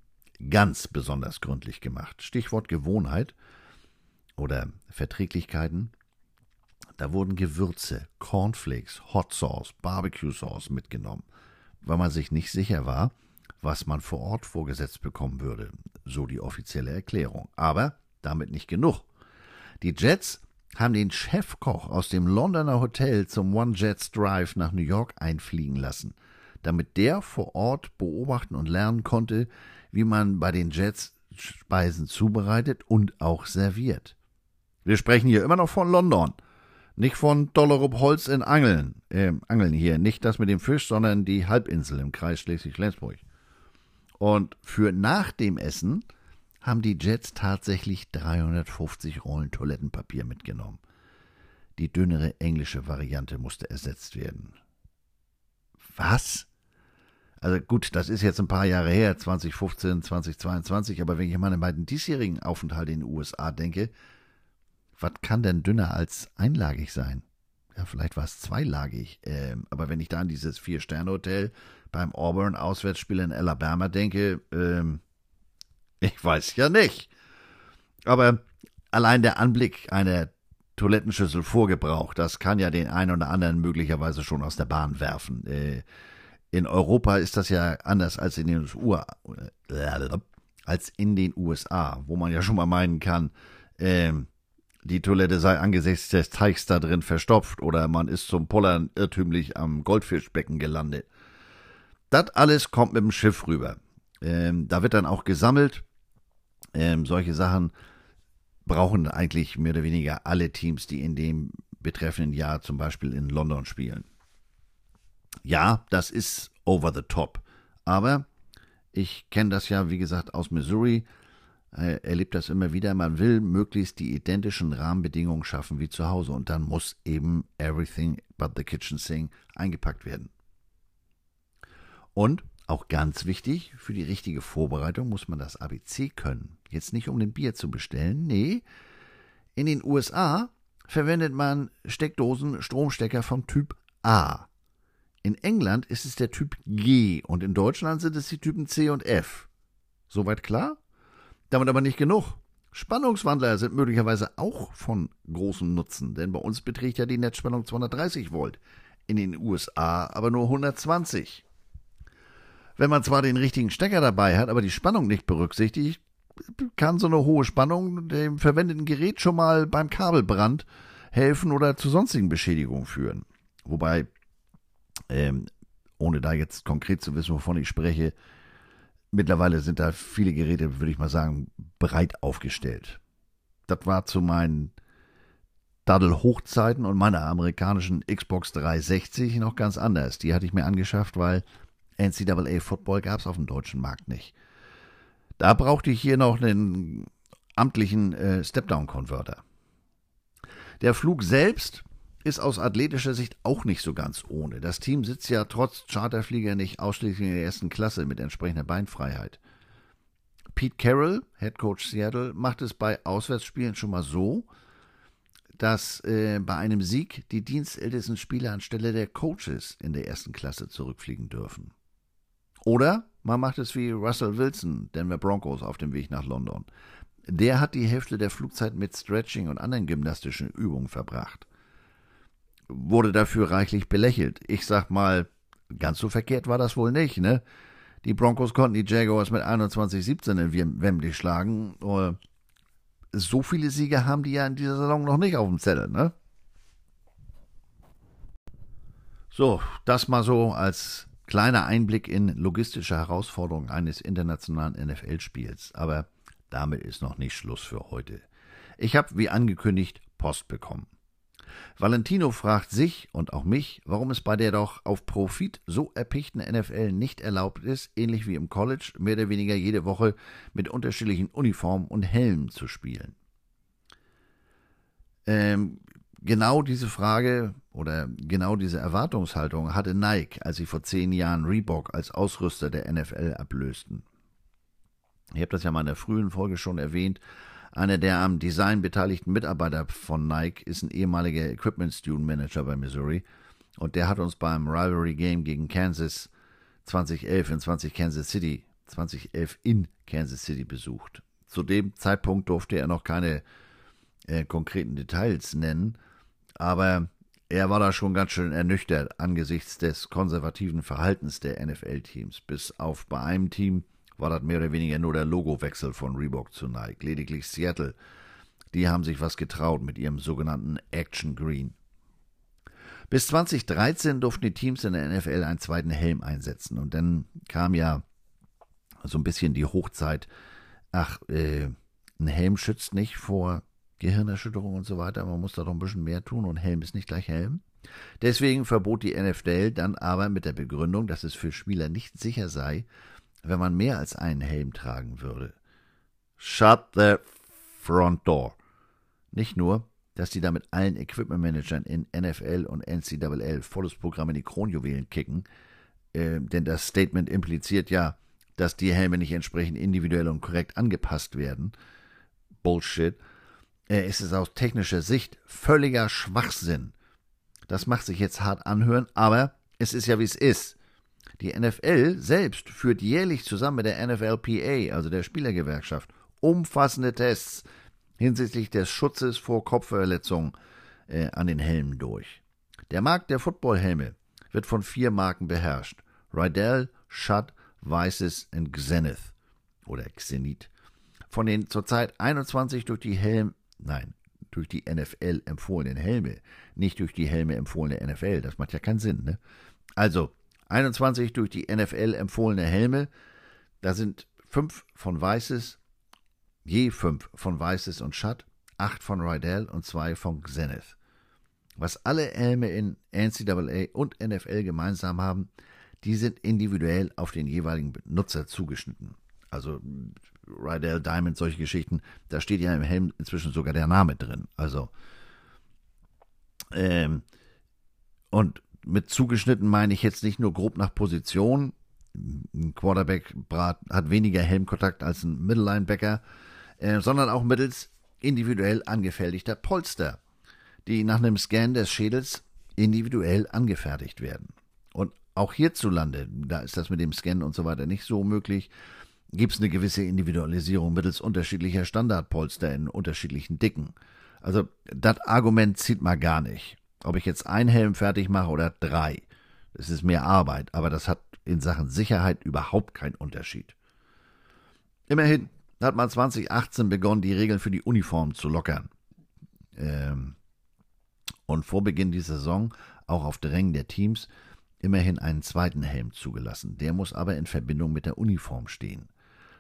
ganz besonders gründlich gemacht. Stichwort Gewohnheit oder Verträglichkeiten. Da wurden Gewürze, Cornflakes, Hot Sauce, Barbecue Sauce mitgenommen, weil man sich nicht sicher war, was man vor Ort vorgesetzt bekommen würde, so die offizielle Erklärung. Aber damit nicht genug. Die Jets haben den Chefkoch aus dem Londoner Hotel zum One Jets Drive nach New York einfliegen lassen, damit der vor Ort beobachten und lernen konnte, wie man bei den Jets Speisen zubereitet und auch serviert. Wir sprechen hier immer noch von London, nicht von Dollerup Holz in Angeln. Äh, Angeln hier, nicht das mit dem Fisch, sondern die Halbinsel im Kreis Schleswig-Holstein. Und für nach dem Essen haben die Jets tatsächlich dreihundertfünfzig Rollen Toilettenpapier mitgenommen. Die dünnere englische Variante musste ersetzt werden. Was? Also gut, das ist jetzt ein paar Jahre her, zwanzig fünfzehn, zwanzig zweiundzwanzig, aber wenn ich an meine beiden diesjährigen Aufenthalte in den U S A denke, was kann denn dünner als einlagig sein? Ja, vielleicht war es zweilagig, ähm, aber wenn ich da an dieses Vier-Sterne-Hotel beim Auburn-Auswärtsspiel in Alabama denke, ähm, ich weiß ja nicht. Aber allein der Anblick einer Toilettenschüssel vorgebraucht, das kann ja den einen oder anderen möglicherweise schon aus der Bahn werfen. Äh, in Europa ist das ja anders als in den U S A, äh, als in den U S A, wo man ja schon mal meinen kann, ähm, die Toilette sei angesichts des Teichs da drin verstopft oder man ist zum Pollern irrtümlich am Goldfischbecken gelandet. Das alles kommt mit dem Schiff rüber. Ähm, da wird dann auch gesammelt, Ähm, solche Sachen brauchen eigentlich mehr oder weniger alle Teams, die in dem betreffenden Jahr zum Beispiel in London spielen. Ja, das ist over the top, aber ich kenne das ja, wie gesagt, aus Missouri, äh, erlebt das immer wieder. Man will möglichst die identischen Rahmenbedingungen schaffen wie zu Hause und dann muss eben everything but the kitchen sink eingepackt werden. Und auch ganz wichtig, für die richtige Vorbereitung muss man das A B C können. Jetzt nicht, um ein Bier zu bestellen, nee. In den U S A verwendet man Steckdosen, Stromstecker vom Typ A. In England ist es der Typ G und in Deutschland sind es die Typen C und F. Soweit klar? Damit aber nicht genug. Spannungswandler sind möglicherweise auch von großem Nutzen, denn bei uns beträgt ja die Netzspannung zweihundertdreißig Volt, in den U S A aber nur hundertzwanzig. Wenn man zwar den richtigen Stecker dabei hat, aber die Spannung nicht berücksichtigt, kann so eine hohe Spannung dem verwendeten Gerät schon mal beim Kabelbrand helfen oder zu sonstigen Beschädigungen führen. Wobei... Ähm, ohne da jetzt konkret zu wissen, wovon ich spreche, mittlerweile sind da viele Geräte, würde ich mal sagen, breit aufgestellt. Das war zu meinen Daddel-Hochzeiten und meiner amerikanischen Xbox dreihundertsechzig noch ganz anders. Die hatte ich mir angeschafft, weil N C A A-Football gab es auf dem deutschen Markt nicht. Da brauchte ich hier noch einen amtlichen äh, Step-Down-Converter. Der Flug selbst ist aus athletischer Sicht auch nicht so ganz ohne. Das Team sitzt ja trotz Charterflieger nicht ausschließlich in der ersten Klasse mit entsprechender Beinfreiheit. Pete Carroll, Head Coach Seattle, macht es bei Auswärtsspielen schon mal so, dass äh, bei einem Sieg die dienstältesten Spieler anstelle der Coaches in der ersten Klasse zurückfliegen dürfen. Oder man macht es wie Russell Wilson, Denver Broncos, auf dem Weg nach London. Der hat die Hälfte der Flugzeit mit Stretching und anderen gymnastischen Übungen verbracht. Wurde dafür reichlich belächelt. Ich sag mal, ganz so verkehrt war das wohl nicht, ne? Die Broncos konnten die Jaguars mit einundzwanzig siebzehn in Wembley schlagen. So viele Siege haben die ja in dieser Saison noch nicht auf dem Zettel, ne? So, das mal so als kleiner Einblick in logistische Herausforderungen eines internationalen N F L-Spiels. Aber damit ist noch nicht Schluss für heute. Ich habe, wie angekündigt, Post bekommen. Valentino fragt sich und auch mich, warum es bei der doch auf Profit so erpichten N F L nicht erlaubt ist, ähnlich wie im College, mehr oder weniger jede Woche mit unterschiedlichen Uniformen und Helmen zu spielen. Ähm, genau diese Frage oder genau diese Erwartungshaltung hatte Nike, als sie vor zehn Jahren Reebok als Ausrüster der N F L ablösten. Ich habe das ja mal in der frühen Folge schon erwähnt. Einer der am Design beteiligten Mitarbeiter von Nike ist ein ehemaliger Equipment Student Manager bei Missouri und der hat uns beim Rivalry Game gegen Kansas zwanzig elf in zwanzig Kansas City, zwanzig elf in Kansas City besucht. Zu dem Zeitpunkt durfte er noch keine äh, konkreten Details nennen, aber er war da schon ganz schön ernüchtert angesichts des konservativen Verhaltens der N F L-Teams. Bis auf bei einem Team war das mehr oder weniger nur der Logowechsel von Reebok zu Nike. Lediglich Seattle, die haben sich was getraut mit ihrem sogenannten Action Green. Bis zwanzig dreizehn durften die Teams in der N F L einen zweiten Helm einsetzen. Und dann kam ja so ein bisschen die Hochzeit, ach, äh, ein Helm schützt nicht vor Gehirnerschütterung und so weiter, man muss da doch ein bisschen mehr tun und Helm ist nicht gleich Helm. Deswegen verbot die N F L dann aber mit der Begründung, dass es für Spieler nicht sicher sei, wenn man mehr als einen Helm tragen würde. Shut the front door. Nicht nur, dass die damit allen Equipment-Managern in N F L und N C A A volles Programm in die Kronjuwelen kicken, äh, denn das Statement impliziert ja, dass die Helme nicht entsprechend individuell und korrekt angepasst werden. Bullshit. Äh, es ist aus technischer Sicht völliger Schwachsinn. Das macht sich jetzt hart anhören, aber es ist ja, wie es ist. Die N F L selbst führt jährlich zusammen mit der N F L P A, also der Spielergewerkschaft, umfassende Tests hinsichtlich des Schutzes vor Kopfverletzungen äh, an den Helmen durch. Der Markt der Footballhelme wird von vier Marken beherrscht: Riddell, Schutt, Weise's und Xenith oder Xenith. Von den zurzeit einundzwanzig durch die Helm, nein, durch die N F L empfohlenen Helme, nicht durch die Helme empfohlene N F L, das macht ja keinen Sinn, ne? Also einundzwanzig durch die N F L empfohlene Helme, da sind fünf von Weise's je fünf von Weise's und Schutt, acht von Riddell und zwei von Xenith. Was alle Helme in N C A A und N F L gemeinsam haben, die sind individuell auf den jeweiligen Nutzer zugeschnitten. Also Riddell, Diamond, solche Geschichten, da steht ja im Helm inzwischen sogar der Name drin. Also ähm, und mit zugeschnitten meine ich jetzt nicht nur grob nach Position. Ein Quarterback hat weniger Helmkontakt als ein Middle-Linebacker, äh, sondern auch mittels individuell angefertigter Polster, die nach einem Scan des Schädels individuell angefertigt werden. Und auch hierzulande, da ist das mit dem Scan und so weiter nicht so möglich, gibt es eine gewisse Individualisierung mittels unterschiedlicher Standardpolster in unterschiedlichen Dicken. Also das Argument zieht mal gar nicht. Ob ich jetzt einen Helm fertig mache oder drei, das ist mehr Arbeit, aber das hat in Sachen Sicherheit überhaupt keinen Unterschied. Immerhin hat man zwanzig achtzehn begonnen, die Regeln für die Uniformen zu lockern. Ähm, und vor Beginn dieser Saison, auch auf Drängen der Teams, immerhin einen zweiten Helm zugelassen. Der muss aber in Verbindung mit der Uniform stehen.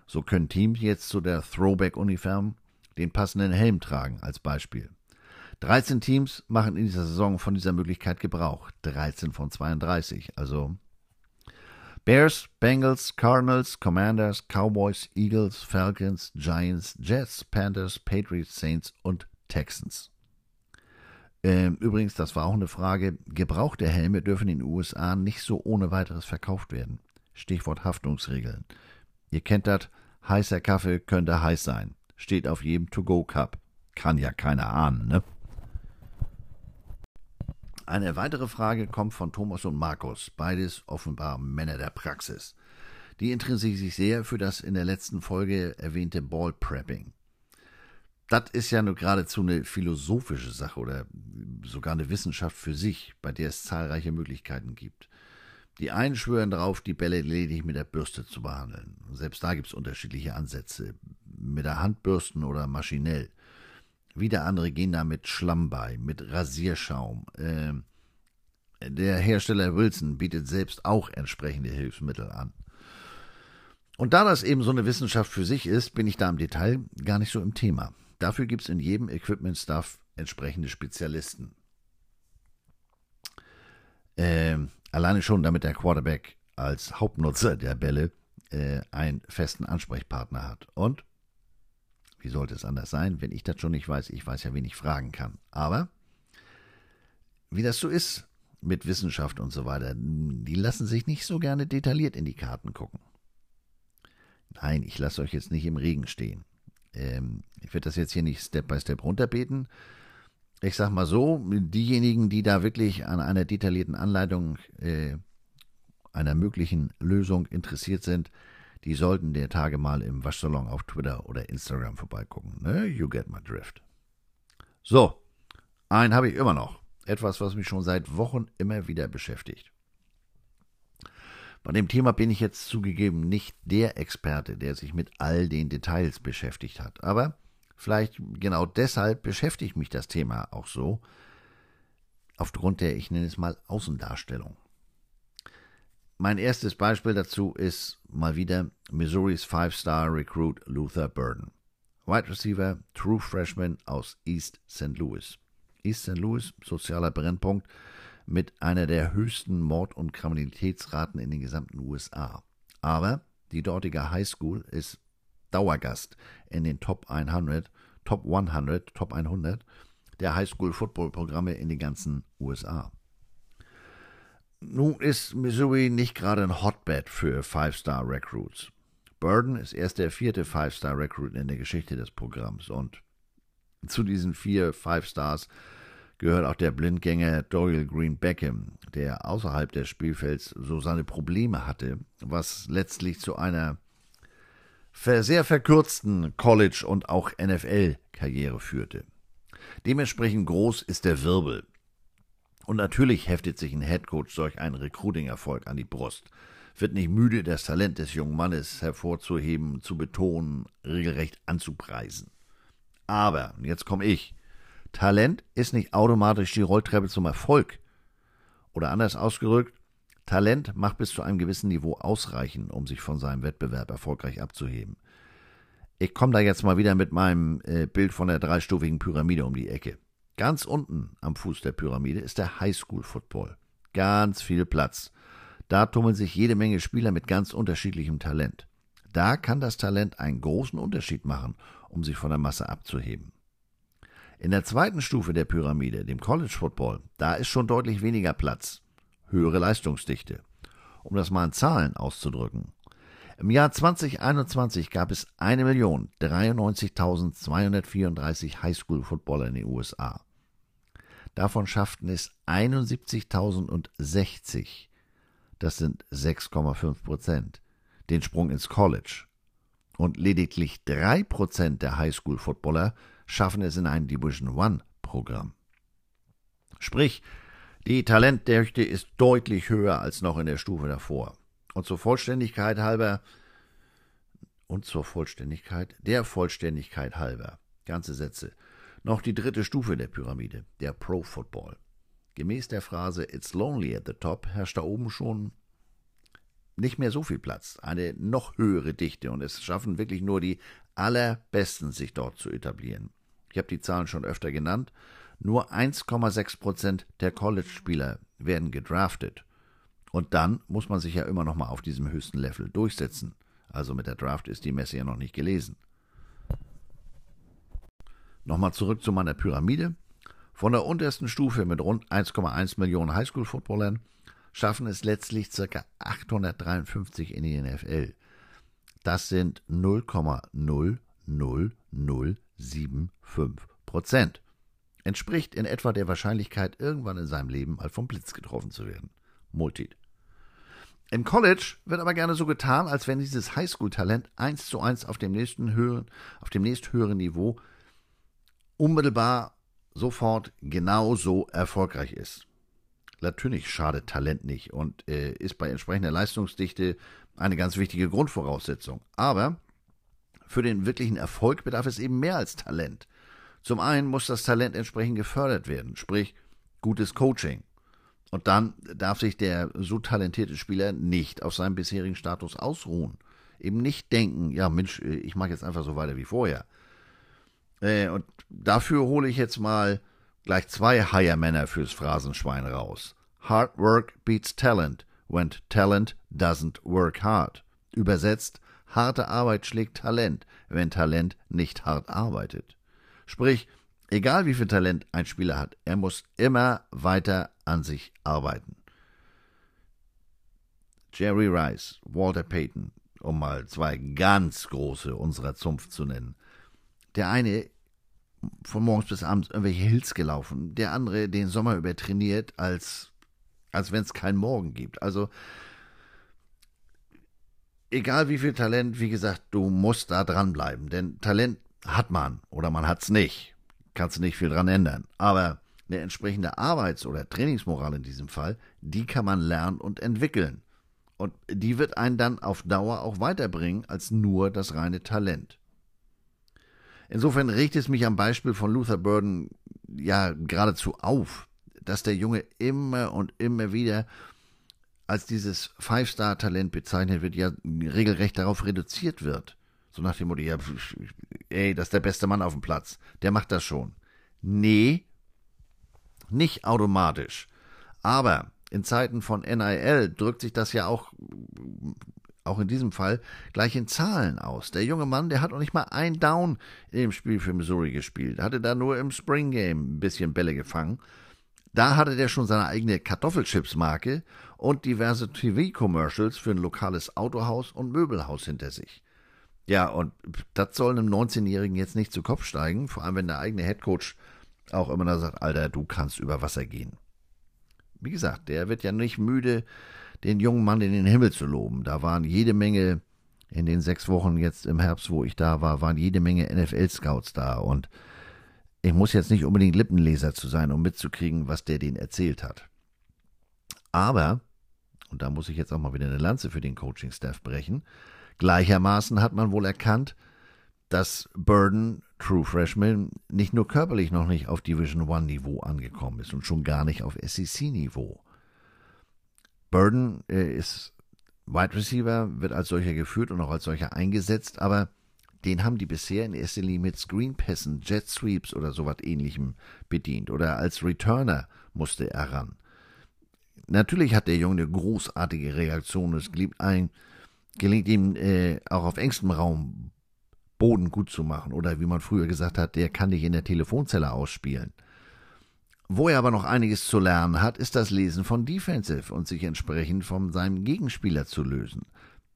So können Teams jetzt zu der Throwback-Uniform den passenden Helm tragen, als Beispiel. dreizehn Teams machen in dieser Saison von dieser Möglichkeit Gebrauch. dreizehn von zweiunddreißig, also Bears, Bengals, Cardinals, Commanders, Cowboys, Eagles, Falcons, Giants, Jets, Panthers, Patriots, Saints und Texans. Ähm, übrigens, das war auch eine Frage, gebrauchte Helme dürfen in den U S A nicht so ohne weiteres verkauft werden. Stichwort Haftungsregeln. Ihr kennt das, heißer Kaffee könnte heiß sein. Steht auf jedem To-Go-Cup. Kann ja keiner ahnen, ne? Eine weitere Frage kommt von Thomas und Markus, beides offenbar Männer der Praxis. Die interessieren sich sehr für das in der letzten Folge erwähnte Ball-Prepping. Das ist ja nur geradezu eine philosophische Sache oder sogar eine Wissenschaft für sich, bei der es zahlreiche Möglichkeiten gibt. Die einen schwören darauf, die Bälle lediglich mit der Bürste zu behandeln. Selbst da gibt es unterschiedliche Ansätze, mit der Handbürsten oder maschinell. Wieder andere gehen da mit Schlamm bei, mit Rasierschaum. Ähm, der Hersteller Wilson bietet selbst auch entsprechende Hilfsmittel an. Und da das eben so eine Wissenschaft für sich ist, bin ich da im Detail gar nicht so im Thema. Dafür gibt es in jedem Equipment-Staff entsprechende Spezialisten. Ähm, alleine schon, damit der Quarterback als Hauptnutzer der Bälle äh, einen festen Ansprechpartner hat. Und wie sollte es anders sein, wenn ich das schon nicht weiß? Ich weiß ja, wen ich fragen kann. Aber wie das so ist mit Wissenschaft und so weiter, die lassen sich nicht so gerne detailliert in die Karten gucken. Nein, ich lasse euch jetzt nicht im Regen stehen. Ähm, ich werde das jetzt hier nicht Step by Step runterbeten. Ich sage mal so, diejenigen, die da wirklich an einer detaillierten Anleitung äh, einer möglichen Lösung interessiert sind, die sollten der Tage mal im Waschsalon auf Twitter oder Instagram vorbeigucken. Ne? You get my drift. So, einen habe ich immer noch. Etwas, was mich schon seit Wochen immer wieder beschäftigt. Bei dem Thema bin ich jetzt zugegeben nicht der Experte, der sich mit all den Details beschäftigt hat. Aber vielleicht genau deshalb beschäftigt mich das Thema auch so, aufgrund der, ich nenne es mal, Außendarstellung. Mein erstes Beispiel dazu ist mal wieder Missouris Five-Star-Recruit Luther Burden. Wide Receiver, True Freshman aus East Saint Louis. East Saint Louis, sozialer Brennpunkt, mit einer der höchsten Mord- und Kriminalitätsraten in den gesamten U S A. Aber die dortige Highschool ist Dauergast in den Top hundert, Top hundert, Top hundert der Highschool-Football-Programme in den ganzen U S A. Nun ist Missouri nicht gerade ein Hotbed für Five-Star-Recruits. Burden ist erst der vierte Five-Star-Recruit in der Geschichte des Programms und zu diesen vier Five-Stars gehört auch der Blindgänger Doyle Green Beckham, der außerhalb des Spielfelds so seine Probleme hatte, was letztlich zu einer sehr verkürzten College- und auch N F L-Karriere führte. Dementsprechend groß ist der Wirbel. Und natürlich heftet sich ein Headcoach solch einen Recruiting-Erfolg an die Brust, wird nicht müde, das Talent des jungen Mannes hervorzuheben, zu betonen, regelrecht anzupreisen. Aber, jetzt komme ich, Talent ist nicht automatisch die Rolltreppe zum Erfolg. Oder anders ausgedrückt, Talent macht bis zu einem gewissen Niveau ausreichen, um sich von seinem Wettbewerb erfolgreich abzuheben. Ich komme da jetzt mal wieder mit meinem äh, Bild von der dreistufigen Pyramide um die Ecke. Ganz unten am Fuß der Pyramide ist der Highschool-Football. Ganz viel Platz. Da tummeln sich jede Menge Spieler mit ganz unterschiedlichem Talent. Da kann das Talent einen großen Unterschied machen, um sich von der Masse abzuheben. In der zweiten Stufe der Pyramide, dem College-Football, da ist schon deutlich weniger Platz. Höhere Leistungsdichte. Um das mal in Zahlen auszudrücken. Im Jahr zwanzig einundzwanzig gab es eine Million dreiundneunzigtausendzweihundertvierunddreißig Highschool-Footballer in den U S A. Davon schafften es einundsiebzigtausendsechzig. Das sind sechs Komma fünf Prozent. Den Sprung ins College. Und lediglich drei Prozent der Highschool-Footballer schaffen es in ein Division eins Programm. Sprich, die Talentdichte ist deutlich höher als noch in der Stufe davor. Und zur Vollständigkeit halber, und zur Vollständigkeit, der Vollständigkeit halber, ganze Sätze, noch die dritte Stufe der Pyramide, der Pro-Football. Gemäß der Phrase "It's lonely at the top" herrscht da oben schon nicht mehr so viel Platz, eine noch höhere Dichte, und es schaffen wirklich nur die Allerbesten, sich dort zu etablieren. Ich habe die Zahlen schon öfter genannt. Nur eins Komma sechs Prozent der College-Spieler werden gedraftet. Und dann muss man sich ja immer noch mal auf diesem höchsten Level durchsetzen. Also mit der Draft ist die Messe ja noch nicht gelesen. Nochmal zurück zu meiner Pyramide. Von der untersten Stufe mit rund eins Komma eins Millionen Highschool-Footballern schaffen es letztlich ca. achthundertdreiundfünfzig in die N F L. Das sind null Komma null null null fünfundsiebzig Prozent. Entspricht in etwa der Wahrscheinlichkeit, irgendwann in seinem Leben mal vom Blitz getroffen zu werden. Multit. Im College wird aber gerne so getan, als wenn dieses Highschool-Talent eins zu eins auf dem nächsten höheren, auf dem nächst höheren Niveau unmittelbar sofort genauso erfolgreich ist. Natürlich schadet Talent nicht und äh, ist bei entsprechender Leistungsdichte eine ganz wichtige Grundvoraussetzung. Aber für den wirklichen Erfolg bedarf es eben mehr als Talent. Zum einen muss das Talent entsprechend gefördert werden, sprich gutes Coaching. Und dann darf sich der so talentierte Spieler nicht auf seinem bisherigen Status ausruhen. Eben nicht denken, ja Mensch, ich mache jetzt einfach so weiter wie vorher. Äh, und dafür hole ich jetzt mal gleich zwei Hire-Männer fürs Phrasenschwein raus. Hard work beats talent, when talent doesn't work hard. Übersetzt, harte Arbeit schlägt Talent, wenn Talent nicht hart arbeitet. Sprich, egal wie viel Talent ein Spieler hat, er muss immer weiter an sich arbeiten. Jerry Rice, Walter Payton, um mal zwei ganz große unserer Zunft zu nennen. Der eine von morgens bis abends irgendwelche Hills gelaufen, der andere den Sommer über trainiert, als, als wenn es keinen Morgen gibt. Also, egal wie viel Talent, wie gesagt, du musst da dranbleiben, denn Talent hat man oder man hat's nicht. Kannst du nicht viel dran ändern. Aber eine entsprechende Arbeits- oder Trainingsmoral in diesem Fall, die kann man lernen und entwickeln. Und die wird einen dann auf Dauer auch weiterbringen als nur das reine Talent. Insofern regt es mich am Beispiel von Luther Burden ja geradezu auf, dass der Junge immer und immer wieder als dieses Five-Star-Talent bezeichnet wird, ja regelrecht darauf reduziert wird. So nach dem Motto, ja, ey, das ist der beste Mann auf dem Platz, der macht das schon. Nee, nicht automatisch. Aber in Zeiten von N I L drückt sich das ja auch, auch in diesem Fall, gleich in Zahlen aus. Der junge Mann, der hat noch nicht mal ein Down im Spiel für Missouri gespielt, hatte da nur im Spring Game ein bisschen Bälle gefangen. Da hatte der schon seine eigene Kartoffelchips-Marke und diverse T V-Commercials für ein lokales Autohaus und Möbelhaus hinter sich. Ja, und das soll einem neunzehnjährigen jetzt nicht zu Kopf steigen, vor allem wenn der eigene Headcoach auch immer noch sagt, Alter, du kannst über Wasser gehen. Wie gesagt, der wird ja nicht müde, den jungen Mann in den Himmel zu loben. Da waren jede Menge, in den sechs Wochen jetzt im Herbst, wo ich da war, waren jede Menge N F L-Scouts da. Und ich muss jetzt nicht unbedingt Lippenleser zu sein, um mitzukriegen, was der denen erzählt hat. Aber, und da muss ich jetzt auch mal wieder eine Lanze für den Coaching-Staff brechen, gleichermaßen hat man wohl erkannt, dass Burden, True Freshman, nicht nur körperlich noch nicht auf Division eins Niveau angekommen ist und schon gar nicht auf S E C Niveau. Burden äh, ist Wide Receiver, wird als solcher geführt und auch als solcher eingesetzt, aber den haben die bisher in erster Linie mit Screenpässen, Jet Sweeps oder sowas ähnlichem bedient. Oder als Returner musste er ran. Natürlich hat der Junge eine großartige Reaktion. Es gelingt, ein, gelingt ihm äh, auch auf engstem Raum Boden gut zu machen. Oder wie man früher gesagt hat, der kann dich in der Telefonzelle ausspielen. Wo er aber noch einiges zu lernen hat, ist das Lesen von Defensive und sich entsprechend von seinem Gegenspieler zu lösen.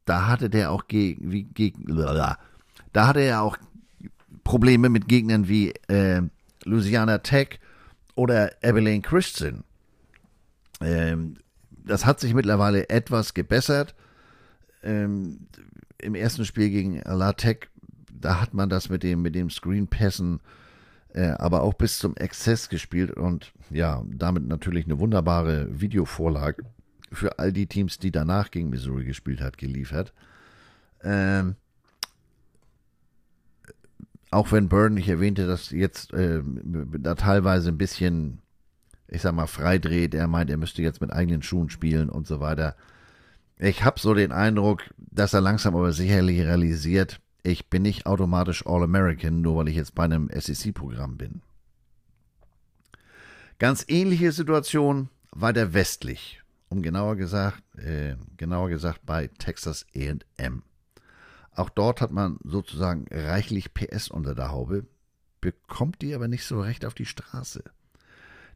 Da hatte der auch gegen, wie, gegen, da hatte er auch Probleme mit Gegnern wie äh, Louisiana Tech oder Abilene Christian. Ähm, das hat sich mittlerweile etwas gebessert. Ähm, im ersten Spiel gegen La Tech, da hat man das mit dem, mit dem Screen-Passen äh, aber auch bis zum Exzess gespielt und ja, damit natürlich eine wunderbare Videovorlage für all die Teams, die danach gegen Missouri gespielt hat, geliefert. Ähm, auch wenn Burden, ich erwähnte, dass jetzt äh, da teilweise ein bisschen, ich sag mal, freidreht. Er meint, er müsste jetzt mit eigenen Schuhen spielen und so weiter. Ich habe so den Eindruck, dass er langsam aber sicherlich realisiert, ich bin nicht automatisch All-American, nur weil ich jetzt bei einem S E C-Programm bin. Ganz ähnliche Situation weiter westlich. Um genauer gesagt, äh, genauer gesagt bei Texas A und M. Auch dort hat man sozusagen reichlich P S unter der Haube, bekommt die aber nicht so recht auf die Straße.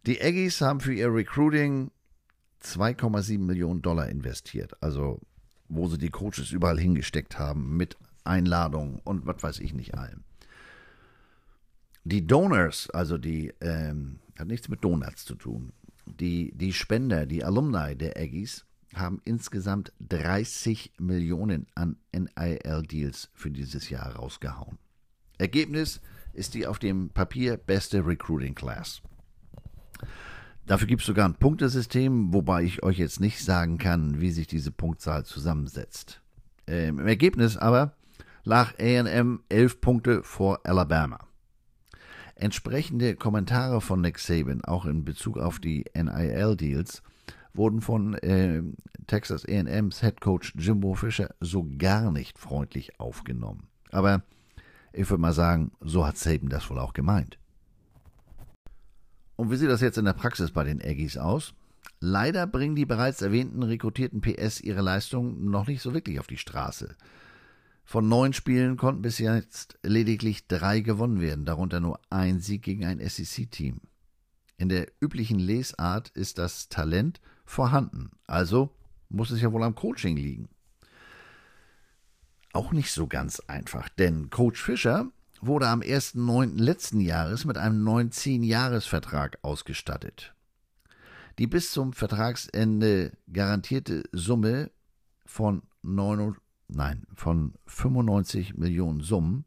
Die Aggies haben für ihr Recruiting zwei Komma sieben Millionen Dollar investiert, also wo sie die Coaches überall hingesteckt haben mit Einladungen und was weiß ich nicht allem. Die Donors, also die, ähm, hat nichts mit Donuts zu tun, die, die Spender, die Alumni der Aggies haben insgesamt dreißig Millionen an N I L-Deals für dieses Jahr rausgehauen. Ergebnis ist die auf dem Papier beste Recruiting Class. Dafür gibt es sogar ein Punktesystem, wobei ich euch jetzt nicht sagen kann, wie sich diese Punktzahl zusammensetzt. Ähm, Im Ergebnis aber lag A und M elf Punkte vor Alabama. Entsprechende Kommentare von Nick Saban, auch in Bezug auf die N I L-Deals, wurden von äh, Texas A und M's Headcoach Jimbo Fisher so gar nicht freundlich aufgenommen. Aber ich würde mal sagen, so hat Saban das wohl auch gemeint. Und wie sieht das jetzt in der Praxis bei den Aggies aus? Leider bringen die bereits erwähnten rekrutierten P S ihre Leistungen noch nicht so wirklich auf die Straße. Von neun Spielen konnten bis jetzt lediglich drei gewonnen werden, darunter nur ein Sieg gegen ein S E C-Team. In der üblichen Lesart ist das Talent vorhanden, also muss es ja wohl am Coaching liegen. Auch nicht so ganz einfach, denn Coach Fischer wurde am ersten neunten letzten Jahres mit einem neuen zehn-Jahres-Vertrag ausgestattet. Die bis zum Vertragsende garantierte Summe von, neun, nein, von fünfundneunzig Millionen Summen,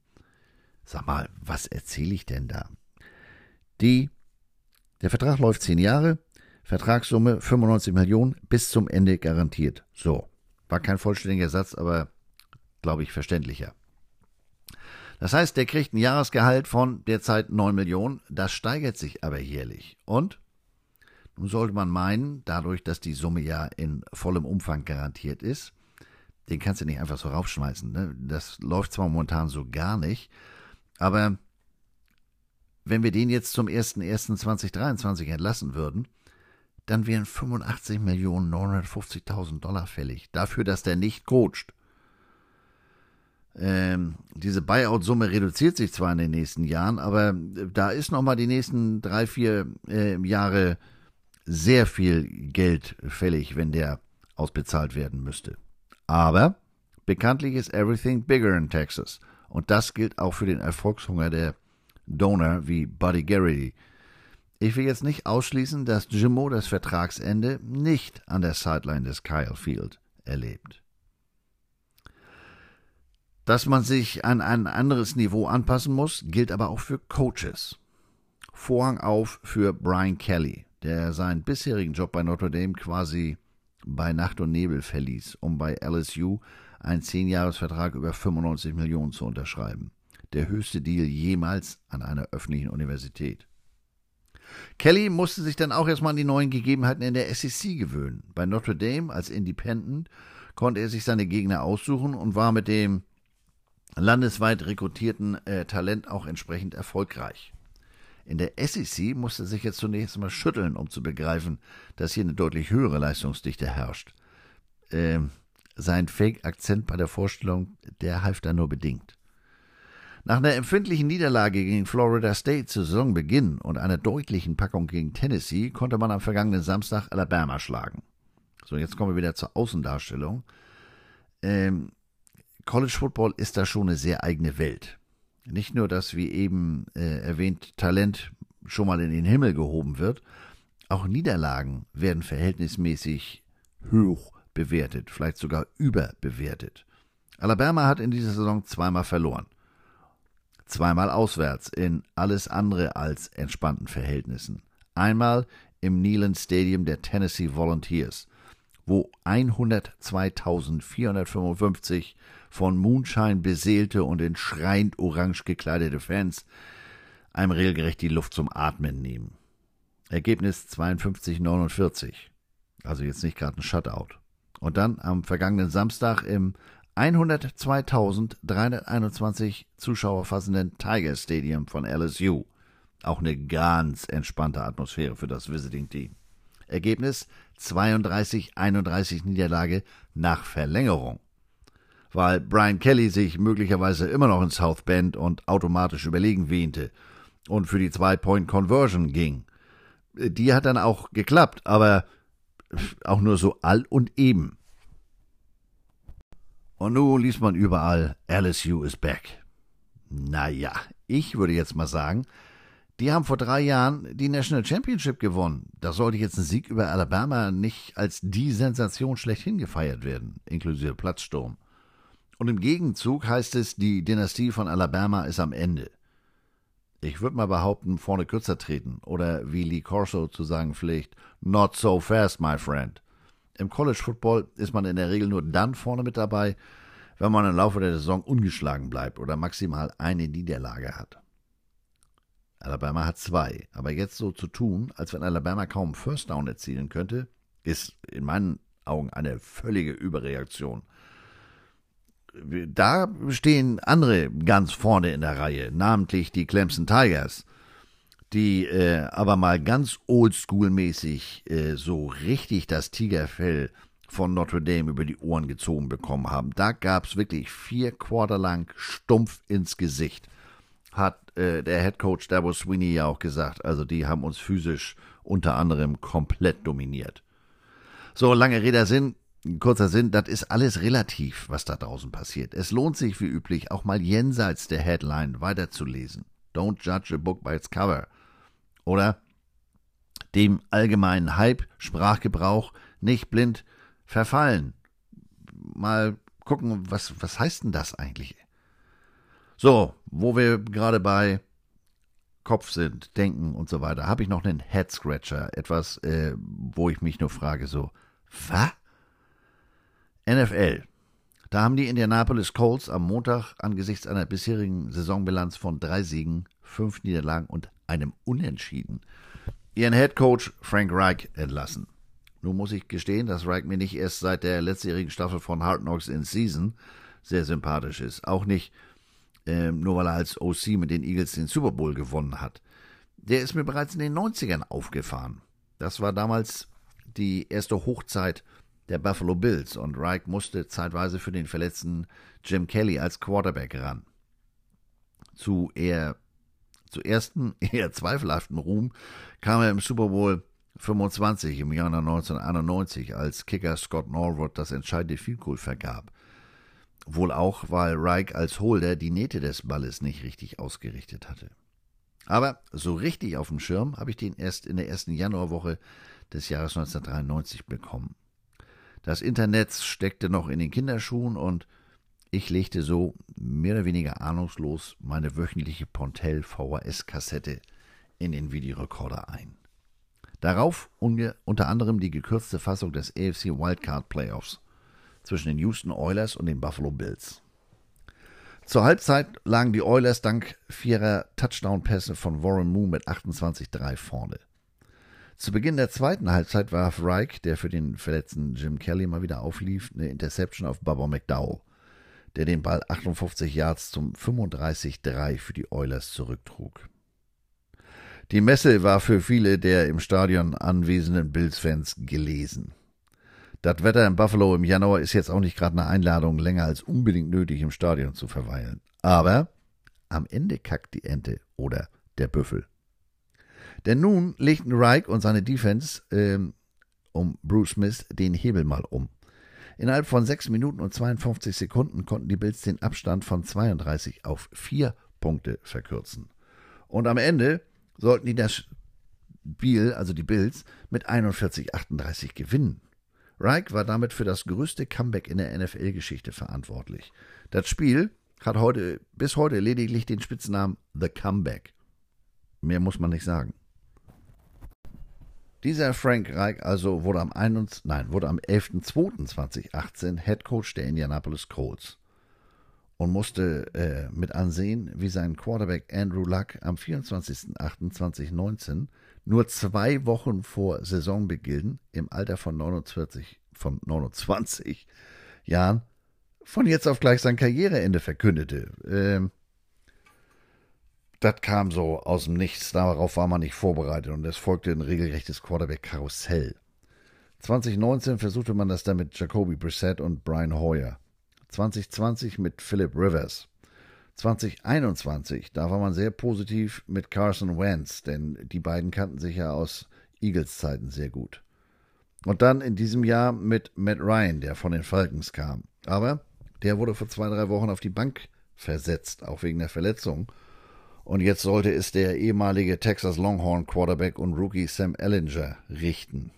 sag mal, was erzähle ich denn da? Die, der Vertrag läuft zehn Jahre, Vertragssumme fünfundneunzig Millionen bis zum Ende garantiert. So, war kein vollständiger Satz, aber glaube ich verständlicher. Das heißt, der kriegt ein Jahresgehalt von derzeit neun Millionen, das steigert sich aber jährlich. Und nun sollte man meinen, dadurch, dass die Summe ja in vollem Umfang garantiert ist, den kannst du nicht einfach so raufschmeißen. Ne? Das läuft zwar momentan so gar nicht, aber wenn wir den jetzt zum ersten ersten zweitausenddreiundzwanzig entlassen würden, dann wären fünfundachtzig Millionen neunhundertfünfzigtausend Dollar fällig, dafür, dass der nicht coacht. Ähm, diese Buyout-Summe reduziert sich zwar in den nächsten Jahren, aber da ist nochmal die nächsten drei, vier äh, Jahre sehr viel Geld fällig, wenn der ausbezahlt werden müsste. Aber bekanntlich ist everything bigger in Texas. Und das gilt auch für den Erfolgshunger der Donor wie Buddy Garrity. Ich will jetzt nicht ausschließen, dass Jimbo das Vertragsende nicht an der Sideline des Kyle Field erlebt. Dass man sich an ein anderes Niveau anpassen muss, gilt aber auch für Coaches. Vorhang auf für Brian Kelly, der seinen bisherigen Job bei Notre Dame quasi bei Nacht und Nebel verließ, um bei L S U einen zehn-Jahres-Vertrag über fünfundneunzig Millionen zu unterschreiben. Der höchste Deal jemals an einer öffentlichen Universität. Kelly musste sich dann auch erstmal an die neuen Gegebenheiten in der S E C gewöhnen. Bei Notre Dame als Independent konnte er sich seine Gegner aussuchen und war mit dem landesweit rekrutierten äh, Talent auch entsprechend erfolgreich. In der S E C musste sich jetzt zunächst mal schütteln, um zu begreifen, dass hier eine deutlich höhere Leistungsdichte herrscht. Ähm, sein Fake-Akzent bei der Vorstellung, der half da nur bedingt. Nach einer empfindlichen Niederlage gegen Florida State zu Saisonbeginn und einer deutlichen Packung gegen Tennessee konnte man am vergangenen Samstag Alabama schlagen. So, jetzt kommen wir wieder zur Außendarstellung. Ähm, College Football ist da schon eine sehr eigene Welt. Nicht nur, dass wie eben äh, erwähnt Talent schon mal in den Himmel gehoben wird, auch Niederlagen werden verhältnismäßig hoch bewertet, vielleicht sogar überbewertet. Alabama hat in dieser Saison zweimal verloren. Zweimal auswärts in alles andere als entspannten Verhältnissen. Einmal im Neyland Stadium der Tennessee Volunteers, wo hundertzweitausendvierhundertfünfundfünfzig von Moonshine beseelte und in schreiend orange gekleidete Fans einem regelrecht die Luft zum Atmen nehmen. Ergebnis zweiundfünfzig neunundvierzig, also jetzt nicht gerade ein Shutout. Und dann am vergangenen Samstag im hundertzweitausenddreihunderteinundzwanzig Zuschauer fassenden Tiger Stadium von L S U. Auch eine ganz entspannte Atmosphäre für das Visiting Team. Ergebnis zweiunddreißig einunddreißig Niederlage nach Verlängerung. Weil Brian Kelly sich möglicherweise immer noch in South Bend und automatisch überlegen wähnte und für die Zwei-Point-Conversion ging. Die hat dann auch geklappt, aber auch nur so all und eben. Und nun liest man überall, L S U is back. Naja, ich würde jetzt mal sagen, die haben vor drei Jahren die National Championship gewonnen. Da sollte jetzt ein Sieg über Alabama nicht als die Sensation schlechthin gefeiert werden, inklusive Platzsturm. Und im Gegenzug heißt es, die Dynastie von Alabama ist am Ende. Ich würde mal behaupten, vorne kürzer treten. Oder wie Lee Corso zu sagen pflegt, not so fast, my friend. Im College-Football ist man in der Regel nur dann vorne mit dabei, wenn man im Laufe der Saison ungeschlagen bleibt oder maximal eine Niederlage hat. Alabama hat zwei. Aber jetzt so zu tun, als wenn Alabama kaum First Down erzielen könnte, ist in meinen Augen eine völlige Überreaktion. Da stehen andere ganz vorne in der Reihe, namentlich die Clemson Tigers, die äh, aber mal ganz oldschool-mäßig äh, so richtig das Tigerfell von Notre Dame über die Ohren gezogen bekommen haben. Da gab es wirklich vier Quarter lang stumpf ins Gesicht, hat äh, der Headcoach Dabo Sweeney ja auch gesagt. Also die haben uns physisch unter anderem komplett dominiert. So, lange Rede Sinn, kurzer Sinn, das ist alles relativ, was da draußen passiert. Es lohnt sich wie üblich, auch mal jenseits der Headline weiterzulesen. Don't judge a book by its cover. Oder dem allgemeinen Hype, Sprachgebrauch nicht blind verfallen. Mal gucken, was, was heißt denn das eigentlich? So, wo wir gerade bei Kopf sind, Denken und so weiter, habe ich noch einen Head-Scratcher. Etwas, äh, wo ich mich nur frage, so, was? N F L. Da haben die Indianapolis Colts am Montag angesichts einer bisherigen Saisonbilanz von drei Siegen, fünf Niederlagen und einem Unentschieden ihren Headcoach Frank Reich entlassen. Nun muss ich gestehen, dass Reich mir nicht erst seit der letztjährigen Staffel von Hard Knocks in Season sehr sympathisch ist. Auch nicht, äh, nur weil er als O C mit den Eagles den Super Bowl gewonnen hat. Der ist mir bereits in den neunzigern aufgefahren. Das war damals die erste Hochzeit der Buffalo Bills und Reich musste zeitweise für den verletzten Jim Kelly als Quarterback ran. Zu eher, zu ersten, eher zweifelhaften Ruhm kam er im Super Bowl fünfundzwanzig im Jahr neunzehnhunderteinundneunzig, als Kicker Scott Norwood das entscheidende Field Goal vergab. Wohl auch, weil Reich als Holder die Nähte des Balles nicht richtig ausgerichtet hatte. Aber so richtig auf dem Schirm habe ich den erst in der ersten Januarwoche des Jahres neunzehnhundertdreiundneunzig bekommen. Das Internet steckte noch in den Kinderschuhen und ich legte so mehr oder weniger ahnungslos meine wöchentliche Pontell-V H S-Kassette in den Videorekorder ein. Darauf unge- unter anderem die gekürzte Fassung des A F C Wildcard Playoffs zwischen den Houston Oilers und den Buffalo Bills. Zur Halbzeit lagen die Oilers dank vierer Touchdown-Pässe von Warren Moon mit achtundzwanzig drei vorne. Zu Beginn der zweiten Halbzeit warf Reich, der für den verletzten Jim Kelly mal wieder auflief, eine Interception auf Bubba McDowell. der den Ball achtundfünfzig Yards zum fünfunddreißig drei für die Oilers zurücktrug. Die Messe war für viele der im Stadion anwesenden Bills-Fans gelesen. Das Wetter in Buffalo im Januar ist jetzt auch nicht gerade eine Einladung, länger als unbedingt nötig im Stadion zu verweilen. Aber am Ende kackt die Ente oder der Büffel. Denn nun legten Reich und seine Defense ähm, um Bruce Smith den Hebel mal um. Innerhalb von sechs Minuten und zweiundfünfzig Sekunden konnten die Bills den Abstand von zweiunddreißig auf vier Punkte verkürzen. Und am Ende sollten die das Spiel, also die Bills, mit einundvierzig achtunddreißig gewinnen. Reich war damit für das größte Comeback in der N F L-Geschichte verantwortlich. Das Spiel hat heute, bis heute lediglich den Spitznamen The Comeback. Mehr muss man nicht sagen. Dieser Frank Reich also wurde am, einundzwanzigsten, nein, wurde am elften zweiten zweitausendachtzehn Headcoach der Indianapolis Colts und musste äh, mit ansehen, wie sein Quarterback Andrew Luck am vierundzwanzigsten achten zweitausendneunzehn, nur zwei Wochen vor Saisonbeginn, im Alter von neunundzwanzig, von neunundzwanzig Jahren, von jetzt auf gleich sein Karriereende verkündete. Ähm, Das kam so aus dem Nichts, darauf war man nicht vorbereitet und es folgte ein regelrechtes Quarterback-Karussell. zweitausendneunzehn versuchte man das dann mit Jacoby Brissett und Brian Hoyer. zweitausendzwanzig mit Philip Rivers. zweitausendeinundzwanzig, da war man sehr positiv mit Carson Wentz, denn die beiden kannten sich ja aus Eagles-Zeiten sehr gut. Und dann in diesem Jahr mit Matt Ryan, der von den Falcons kam. Aber der wurde vor zwei, drei Wochen auf die Bank versetzt, auch wegen der Verletzung. Und jetzt sollte es der ehemalige Texas Longhorn Quarterback und Rookie Sam Ehlinger richten.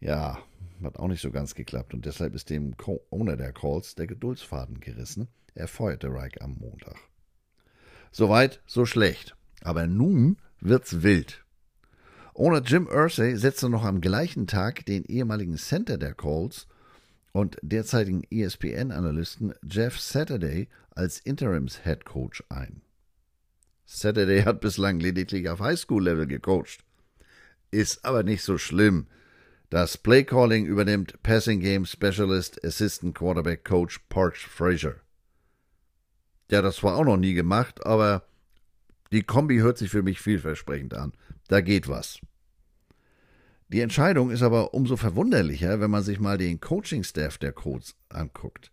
Ja, hat auch nicht so ganz geklappt und deshalb ist dem Owner der Colts der Geduldsfaden gerissen. Er feuerte Reich am Montag. Soweit, so schlecht. Aber nun wird's wild. Owner Jim Irsay setzte noch am gleichen Tag den ehemaligen Center der Colts und derzeitigen E S P N-Analysten Jeff Saturday als Interims-Headcoach ein. Saturday hat bislang lediglich auf Highschool-Level gecoacht. Ist aber nicht so schlimm. Das Play-Calling übernimmt Passing-Game-Specialist Assistant Quarterback-Coach Parch Frazier. Der hat das zwar auch noch nie gemacht, aber die Kombi hört sich für mich vielversprechend an. Da geht was. Die Entscheidung ist aber umso verwunderlicher, wenn man sich mal den Coaching-Staff der Colts anguckt.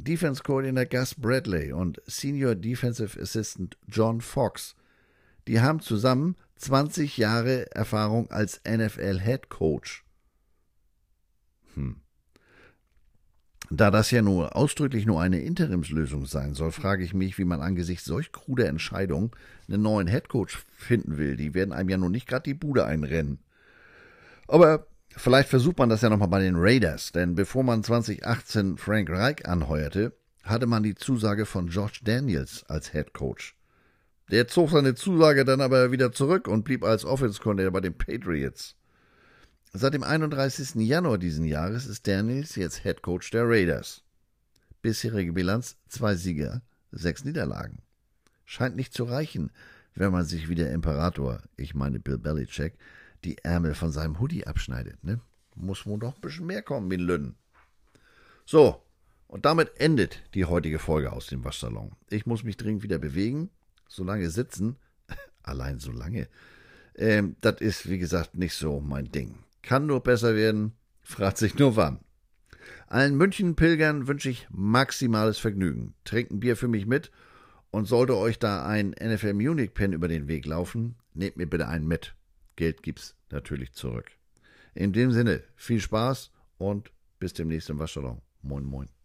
Defense-Coordinator Gus Bradley und Senior Defensive Assistant John Fox, die haben zusammen zwanzig Jahre Erfahrung als N F L-Head-Coach. Hm. Da das ja nur ausdrücklich nur eine Interimslösung sein soll, frage ich mich, wie man angesichts solch kruder Entscheidungen einen neuen Head-Coach finden will. Die werden einem ja nun nicht gerade die Bude einrennen. Aber vielleicht versucht man das ja nochmal bei den Raiders, denn bevor man zweitausendachtzehn Frank Reich anheuerte, hatte man die Zusage von Josh Daniels als Head Coach. Der zog seine Zusage dann aber wieder zurück und blieb als Offense Coordinator bei den Patriots. Seit dem einunddreißigsten Januar diesen Jahres ist Daniels jetzt Head Coach der Raiders. Bisherige Bilanz zwei Siege, sechs Niederlagen. Scheint nicht zu reichen, wenn man sich wie der Imperator, ich meine Bill Belichick, die Ärmel von seinem Hoodie abschneidet, ne? Muss wohl noch ein bisschen mehr kommen, den Lünnen. So, und damit endet die heutige Folge aus dem Waschsalon. Ich muss mich dringend wieder bewegen, so lange sitzen, allein so lange, ähm, das ist, wie gesagt, nicht so mein Ding. Kann nur besser werden, fragt sich nur wann. Allen München-Pilgern wünsche ich maximales Vergnügen. Trinkt ein Bier für mich mit und sollte euch da ein N F L-Munich-Pin über den Weg laufen, nehmt mir bitte einen mit. Geld gibt's natürlich zurück. In dem Sinne, viel Spaß und bis demnächst im Waschsalon. Moin, moin.